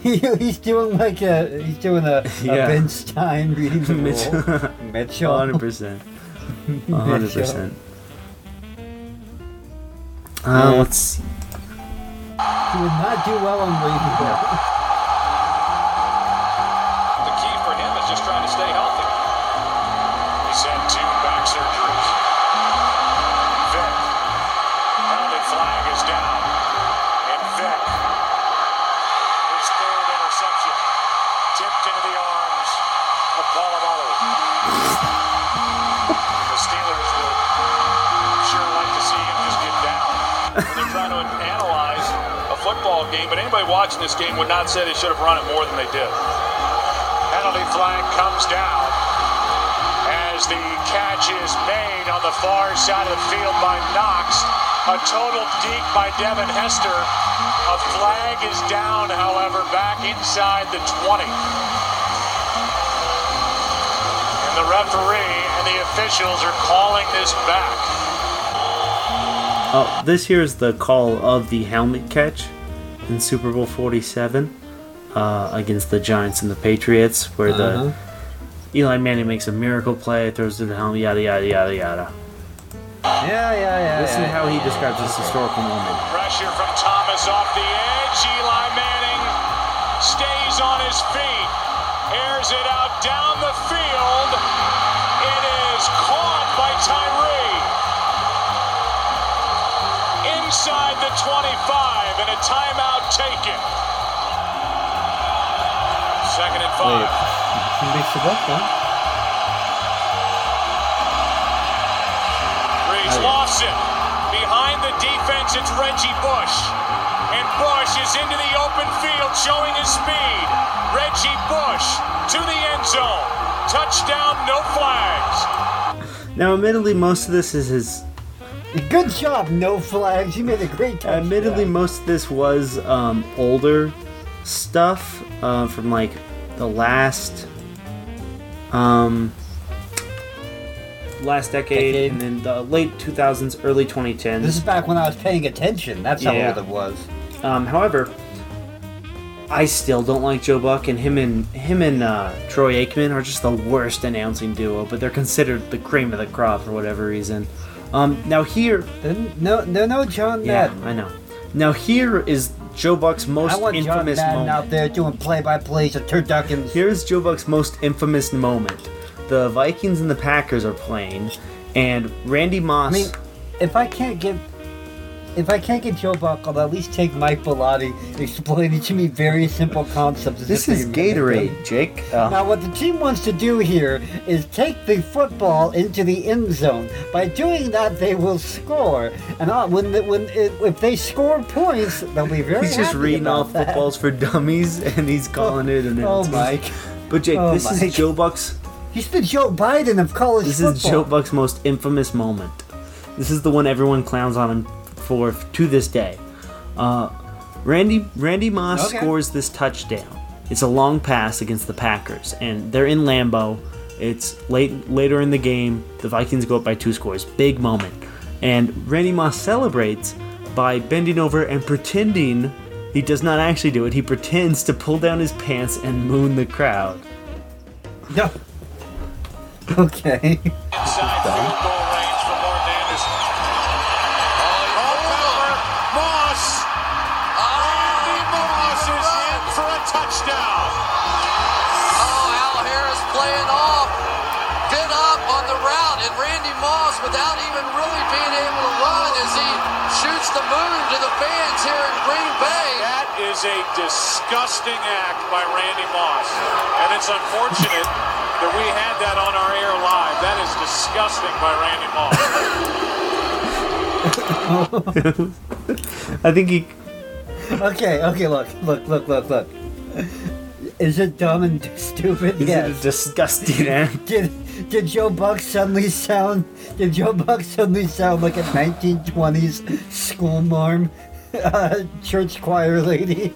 He's doing a Ben Stein reading the Mitchell. Mitchell. 100%. 100%. Let's see. He would not do well on leaving there. The key for him is just trying to stay healthy. He's had two back surgeries. Vick. Penalty flag is down. And Vick. His third interception. Tipped into the arms of Polamalu. The Steelers would sure like to see him just get down. They're trying to analyze football game, but anybody watching this game would not say they should have run it more than they did. Penalty flag comes down as the catch is made on the far side of the field by Knox. A total deke by Devin Hester. A flag is down, however, back inside the 20. And the referee and the officials are calling this back. Oh, this here is the call of the helmet catch in Super Bowl 47 against the Giants and the Patriots, where the Eli Manning makes a miracle play, throws to the helmet, yada, yada, yada, yada. Yeah. Listen to how he describes this historical moment. Pressure from Thomas off the edge. Eli Manning stays on his feet, airs it out down the field. It is caught by Tyree inside the 25, and a timeout taken. Second and 5. Wait, makes the buck, huh? Lawson, behind the defense, it's Reggie Bush, and Bush is into the open field, showing his speed. Reggie Bush to the end zone, touchdown, no flags. Now, admittedly, most of this is his. Good job, no flags. You made a great touchdown. Admittedly, most of this was older stuff from like the last decade, and then the late 2000s, early 2010s. This is back when I was paying attention. That's how old it was. However, I still don't like Joe Buck, and him and Troy Aikman are just the worst announcing duo. But they're considered the cream of the crop for whatever reason. Now here, no, John Madden. Yeah, I know. Now here is Joe Buck's most infamous moment. Out there doing play-by-plays of turduckins. Here's Joe Buck's most infamous moment. The Vikings and the Packers are playing, and Randy Moss. I mean, if I can't get Joe Buck, I'll at least take Mike Bellotti explaining to me very simple concepts. This is Gatorade, Jake. Now, what the team wants to do here is take the football into the end zone. By doing that, they will score, and if they score points, they'll be very. He's happy just reading about off that. Footballs for dummies, and he's calling it an. Oh, Mike! But Jake, this is Joe Buck's. He's the Joe Biden of college football. This is Joe Buck's most infamous moment. This is the one everyone clowns on him for to this day. Randy Moss scores this touchdown. It's a long pass against the Packers, and they're in Lambeau. It's later in the game. The Vikings go up by 2 scores. Big moment. And Randy Moss celebrates by bending over and pretending he does not actually do it. He pretends to pull down his pants and moon the crowd. No. Okay. Inside field goal range for Morton Anderson. Moss. Randy Moss is in for a touchdown. Oh, Al Harris playing off. Bit up on the route. And Randy Moss, without even really being able to run, as he shoots the moon to the fans here in Green Bay. That is a disgusting act by Randy Moss. And it's unfortunate. That we had that on our air live. That is disgusting by Randy Moss. I think he... Okay, look. Is it dumb and stupid? Yes. It a disgusting act? Did Joe Buck suddenly sound... like a 1920s schoolmarm church choir lady?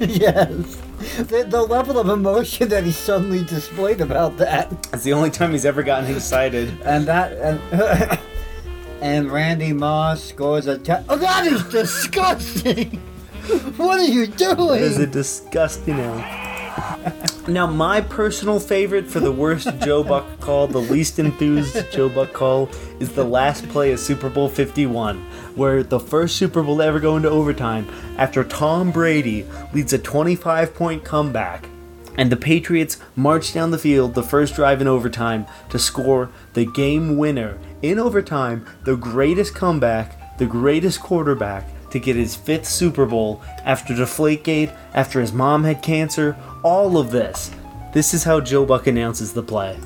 Yes. The level of emotion that he suddenly displayed about that. It's the only time he's ever gotten excited. And Randy Moss scores a touchdown. Oh, that is disgusting! What are you doing? That is a disgusting act. Now, my personal favorite for the worst Joe Buck call, the least enthused Joe Buck call, is the last play of Super Bowl 51, where the first Super Bowl to ever go into overtime, after Tom Brady leads a 25-point comeback, and the Patriots march down the field, the first drive in overtime, to score the game winner. In overtime, the greatest comeback, the greatest quarterback to get his 5th Super Bowl after Deflategate, after his mom had cancer, all of this. This is how Joe Buck announces the play.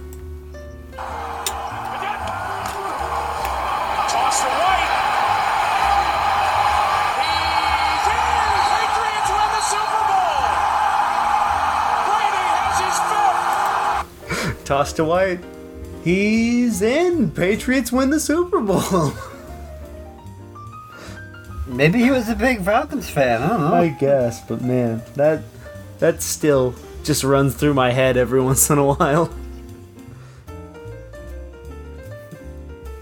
Toss to White. He's in. Patriots win the Super Bowl. Maybe he was a big Falcons fan. I don't know. I guess, but man, that still just runs through my head every once in a while.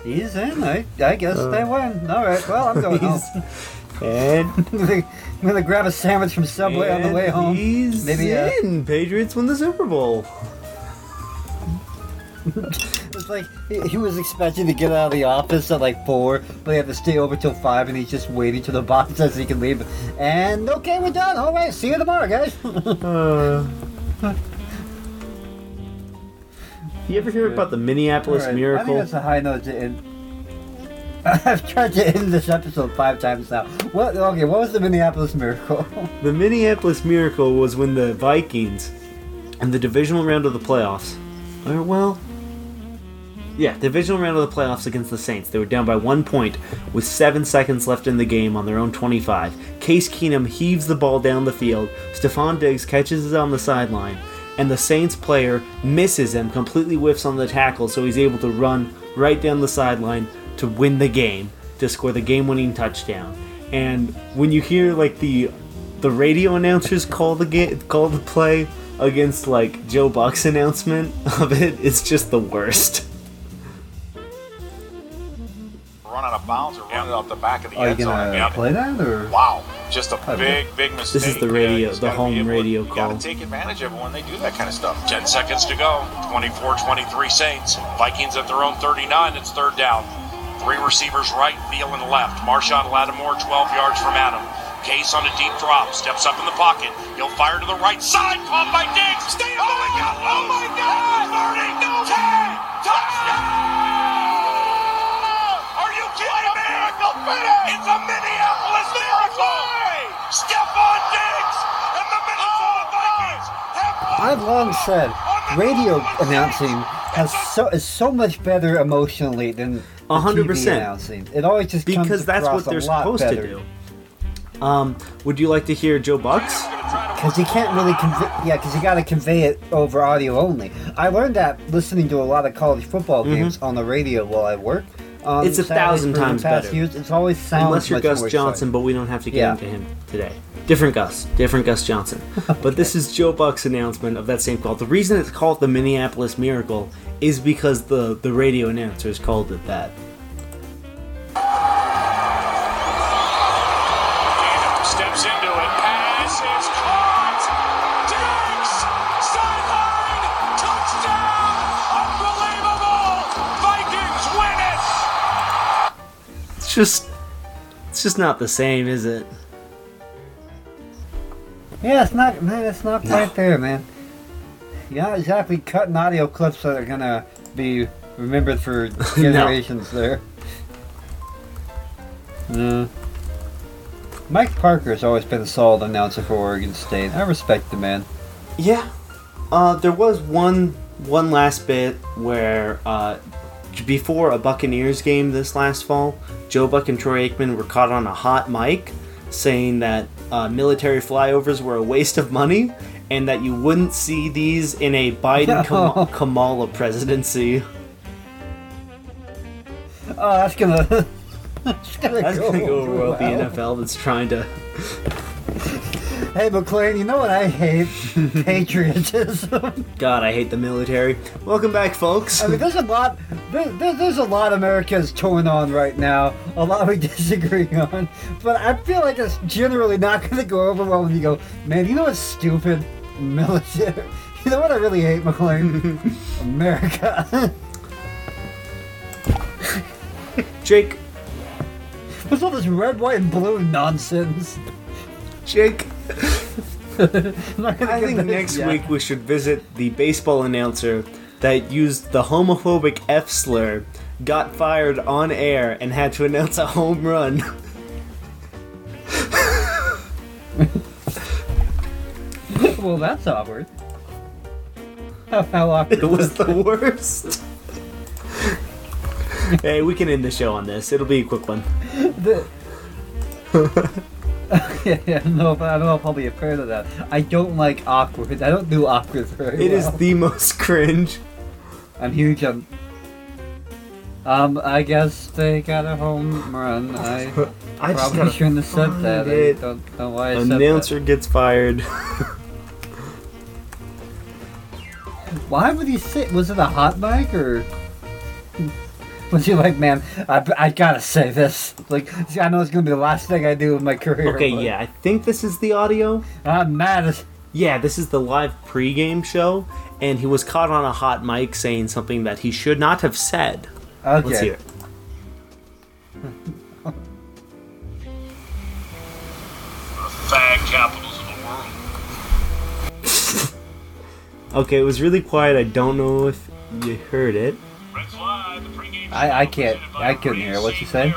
He's in. I guess they win. All right. Well, I'm going home. And I'm going to grab a sandwich from Subway on the way home. He's in. Patriots win the Super Bowl. It's like he was expecting to get out of the office at like 4, but he had to stay over till 5, and he's just waiting till the boss says he can leave. And okay, we're done. All right, see you tomorrow, guys. You ever hear about the Minneapolis miracle? I think that's a high note to end. I've tried to end this episode 5 times now. What was the Minneapolis miracle? The Minneapolis miracle was when the Vikings, in the divisional round of the playoffs, divisional round of the playoffs against the Saints. They were down by 1 point with 7 seconds left in the game on their own 25. Case Keenum heaves the ball down the field. Stephon Diggs catches it on the sideline. And the Saints player misses him, completely whiffs on the tackle, so he's able to run right down the sideline to win the game, to score the game-winning touchdown. And when you hear, like, the radio announcers call the play against, like, Joe Buck's announcement of it, it's just the worst. Run out of bounds or run it off the back of the end zone. Are you going to play that? Or? Wow. Just a big mistake. This is the radio, the home radio call. You got to take advantage of it when they do that kind of stuff. 10 seconds to go. 24-23 Saints. Vikings at their own 39. It's third down. 3 receivers right, Thielen left. Marshawn Lattimore 12 yards from Adam. Case on a deep drop. Steps up in the pocket. He'll fire to the right side. Caught by Diggs. Stay up. Oh, my God. Oh, my God. 30. No. 10. Touchdown. Are you kidding me? It's a Minneapolis miracle. Stephon Diggs and the Minnesota Vikings have won. I've long said radio announcing is so much better emotionally than 100% announcing. It always just comes because that's what they're supposed to do. Would you like to hear Joe Buck's? Because you can't really because you got to convey it over audio only. I learned that listening to a lot of college football games on the radio while I work. It's 1,000 times better. It's always sounds unless you're Gus Johnson, but we don't have to get into him today. Different Gus Johnson. Okay. But this is Joe Buck's announcement of that same call. The reason it's called the Minneapolis Miracle is because the radio announcers called it that. Steps into it. Pass is caught. Diggs sideline touchdown. Unbelievable. Vikings win it. It's just not the same, is it? Yeah, it's not. Man, it's not quite there, man. You're not exactly cutting audio clips that are gonna be remembered for generations. Mike Parker's always been a solid announcer for Oregon State. I respect the man. Yeah. There was one last bit where before a Buccaneers game this last fall, Joe Buck and Troy Aikman were caught on a hot mic saying that military flyovers were a waste of money and that you wouldn't see these in a Biden-Kamala presidency. Oh, that's going to go over well with the NFL that's trying to... Hey, McLean, you know what I hate? Patriotism. God, I hate the military. Welcome back, folks. I mean, there's a lot America is torn on right now. A lot we disagree on. But I feel like it's generally not going to go over well when you go, man, you know what's stupid? Military. You know what I really hate, McLean? America. Jake. What's all this red, white, and blue nonsense? Jake. I think next week we should visit the baseball announcer that used the homophobic F slur, got fired on air, and had to announce a home run. Well, that's awkward. How awkward. It was the worst. Hey, we can end the show on this. It'll be a quick one. No, but I don't know if I'll be a fan of that. I don't like awkward. I don't do awkward very well. It is the most cringe. I'm huge on... I guess they got a home run. I probably shouldn't have said that. I don't know why I said that. Announcer gets fired. Why would he say... Was it a hot mic or... But you're like, man, I gotta say this. Like, see, I know it's gonna be the last thing I do in my career. Okay, but... yeah, I think this is the audio. I'm mad as... Yeah, this is the live pregame show, and he was caught on a hot mic saying something that he should not have said. Okay. Let's hear it. Fag capitals of the world. Okay, it was really quiet. I don't know if you heard it. I couldn't hear it. What'd you say?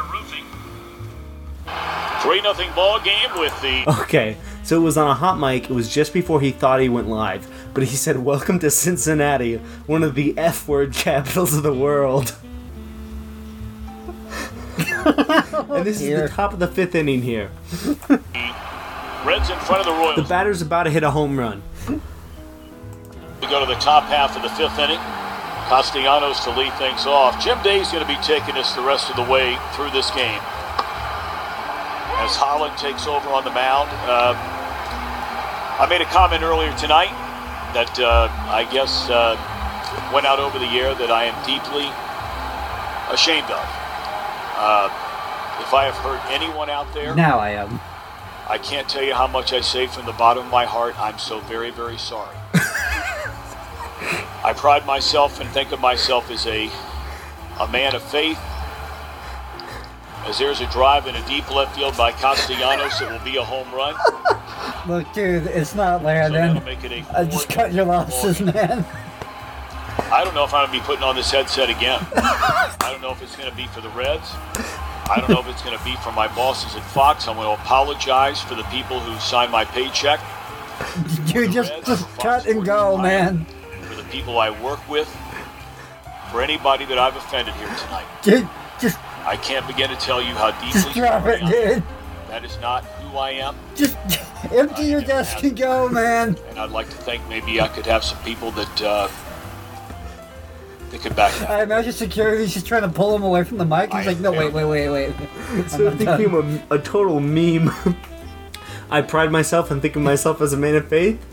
3-0 ball game with the... Okay, so it was on a hot mic. It was just before he thought he went live. But he said, "Welcome to Cincinnati, one of the F-word capitals of the world." And this is the top of the fifth inning here. Reds in front of the Royals. The batter's about to hit a home run. We go to the top half of the fifth inning. Castellanos to lead things off. Jim Day's going to be taking us the rest of the way through this game. As Holland takes over on the mound. I made a comment earlier tonight that I guess went out over the air that I am deeply ashamed of. If I have hurt anyone out there... Now I am. I can't tell you how much I say from the bottom of my heart. I'm so very, very sorry. I pride myself and think of myself as a man of faith. As there's a drive in a deep left field by Castellanos, it will be a home run. Look, dude, it's not landing. So I just cut your losses, man. I don't know if I'm going to be putting on this headset again. I don't know if it's going to be for the Reds. I don't know if it's going to be for my bosses at Fox. I'm going to apologize for the people who signed my paycheck. Dude, just cut and go, man. For the people I work with. For anybody that I've offended here tonight. Dude, just... I can't begin to tell you how deeply... Just drop it, dude. That is not who I am. Just empty your desk and go, man. And I'd like to think maybe I could have some people that... They could back up. I imagine security's just trying to pull him away from the mic. He's like, no, wait. So it became a total meme. I pride myself and think of myself as a man of faith.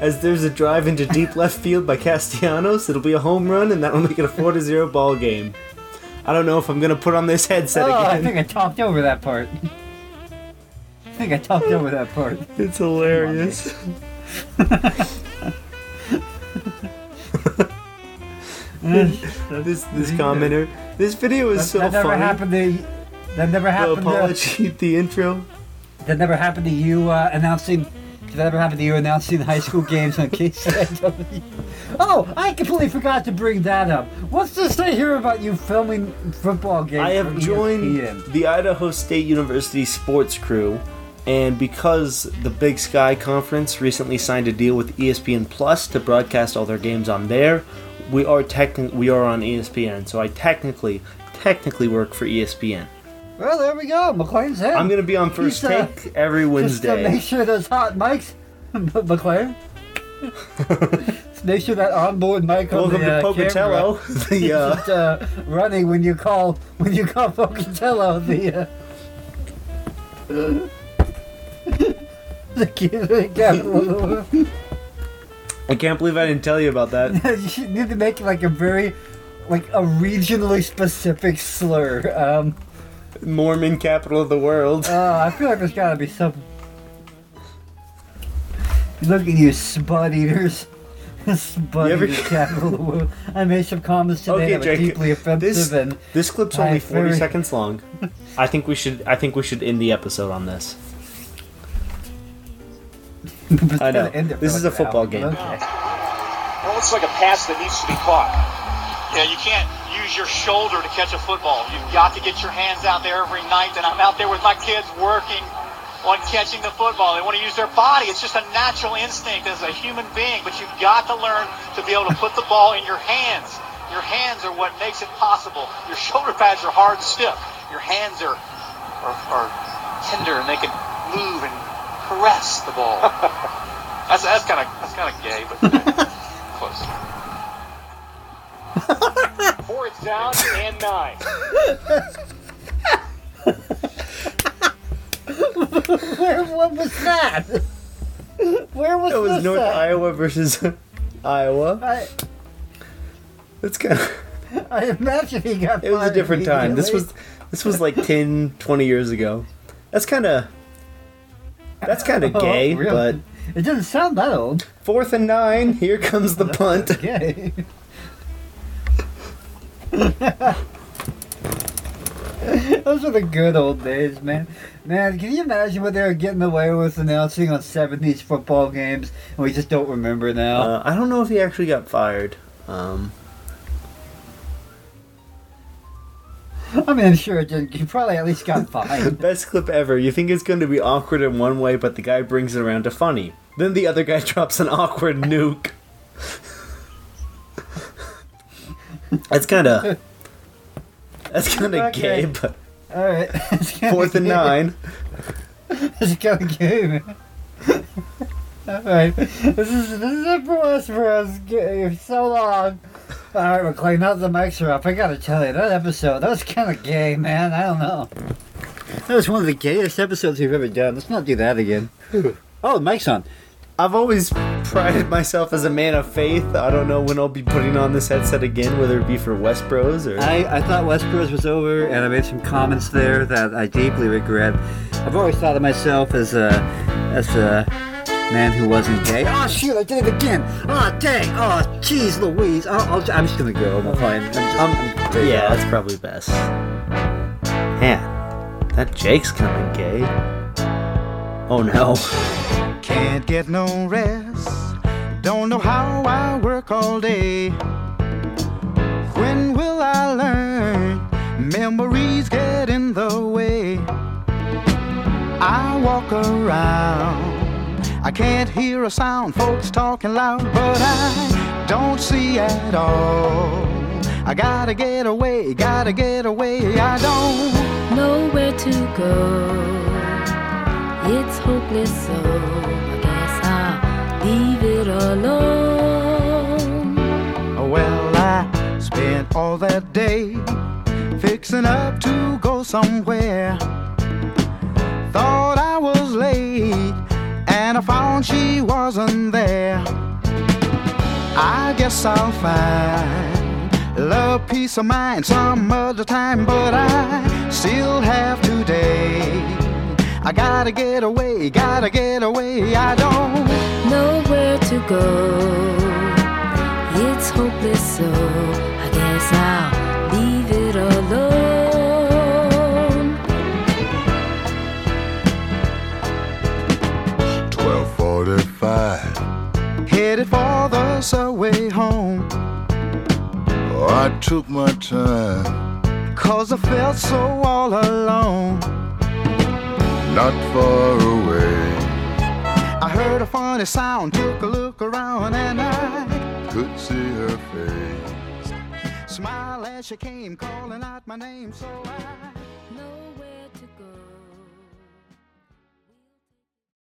As there's a drive into deep left field by Castellanos, it'll be a home run, and that'll make it a 4-0 ball game. I don't know if I'm going to put on this headset again. I think I talked over that part. It's hilarious. This commenter. This video is so funny. That never happened. The apology, the intro. That never happened to you announcing. That never happened to you announcing high school games on KCW. Oh, I completely forgot to bring that up. What's this I hear about you filming football games? I have joined the Idaho State University sports crew, and because the Big Sky Conference recently signed a deal with ESPN Plus to broadcast all their games on there. We are on ESPN, so I technically work for ESPN. Well, there we go. McLean's in. I'm going to be on First Take every Wednesday. Just to make sure those hot mics, McLean. Make sure that onboard mic on the camera. Welcome to Pocatello. Running when you call Pocatello the kid capital. I can't believe I didn't tell you about that. You need to make a regionally specific slur. Mormon capital of the world. I feel like there's gotta be something. Look at you, spud eaters. Capital of the world. I made some comments today that were deeply offensive. This clip's only 40 seconds long. I think we should end the episode on this. I know. This is a football game. Okay. It looks like a pass that needs to be caught. Yeah, you can't use your shoulder to catch a football. You've got to get your hands out there every night, and I'm out there with my kids working on catching the football. They want to use their body. It's just a natural instinct as a human being, but you've got to learn to be able to put the ball in your hands. Your hands are what makes it possible. Your shoulder pads are hard and stiff. Your hands are tender, and they can move and caress the ball. That's kind of gay, but close. Fourth down and 9. What was that? Where was that? It was North Iowa versus Iowa. That's kind of. I imagine he got fired. It was a different time. This was like 10, 20 years ago. That's kind of gay, really? But it doesn't sound that old. 4th and 9. Here comes the punt. Okay. Those are the good old days, man. Man, can you imagine what they were getting away with announcing on 70s football games, and we just don't remember now? I don't know if he actually got fired. I mean, I'm sure it didn't. He probably at least got fired. Best clip ever. You think it's going to be awkward in one way, but the guy brings it around to funny. Then the other guy drops an awkward nuke. That's kind of okay. Gay, but... All right. 4th and 9. That's kind of gay, man. All right. This is it for us. So long. All right, McLean, now the mics are up. I got to tell you, that episode, that was kind of gay, man. I don't know. That was one of the gayest episodes we've ever done. Let's not do that again. Oh, the mic's on. I've always prided myself as a man of faith. I don't know when I'll be putting on this headset again, whether it be for West Bros or... I thought West Bros was over, and I made some comments there that I deeply regret. I've always thought of myself as a man who wasn't gay. Oh, shoot, I did it again. Oh, dang. Oh, jeez Louise. I'm just going to go. I'm fine. That's probably best. Man, that Jake's kind of gay. Oh, no. Can't get no rest, don't know how I work all day. When will I learn? Memories get in the way. I walk around, I can't hear a sound, folks talking loud, but I don't see at all. I gotta get away, I don't know where to go. It's hopeless, so I guess I'll leave it alone. Well, I spent all that day fixing up to go somewhere. Thought I was late, and I found she wasn't there. I guess I'll find love, peace of mind some other time, but I still have today. I gotta get away, I don't know where to go. It's hopeless, so I guess I'll leave it alone. 12:45, headed for the subway home. Oh, I took my time, 'cause I felt so all alone. Not far away, I heard a funny sound, took a look around, and I could see her face. Smile as she came, calling out my name, so I...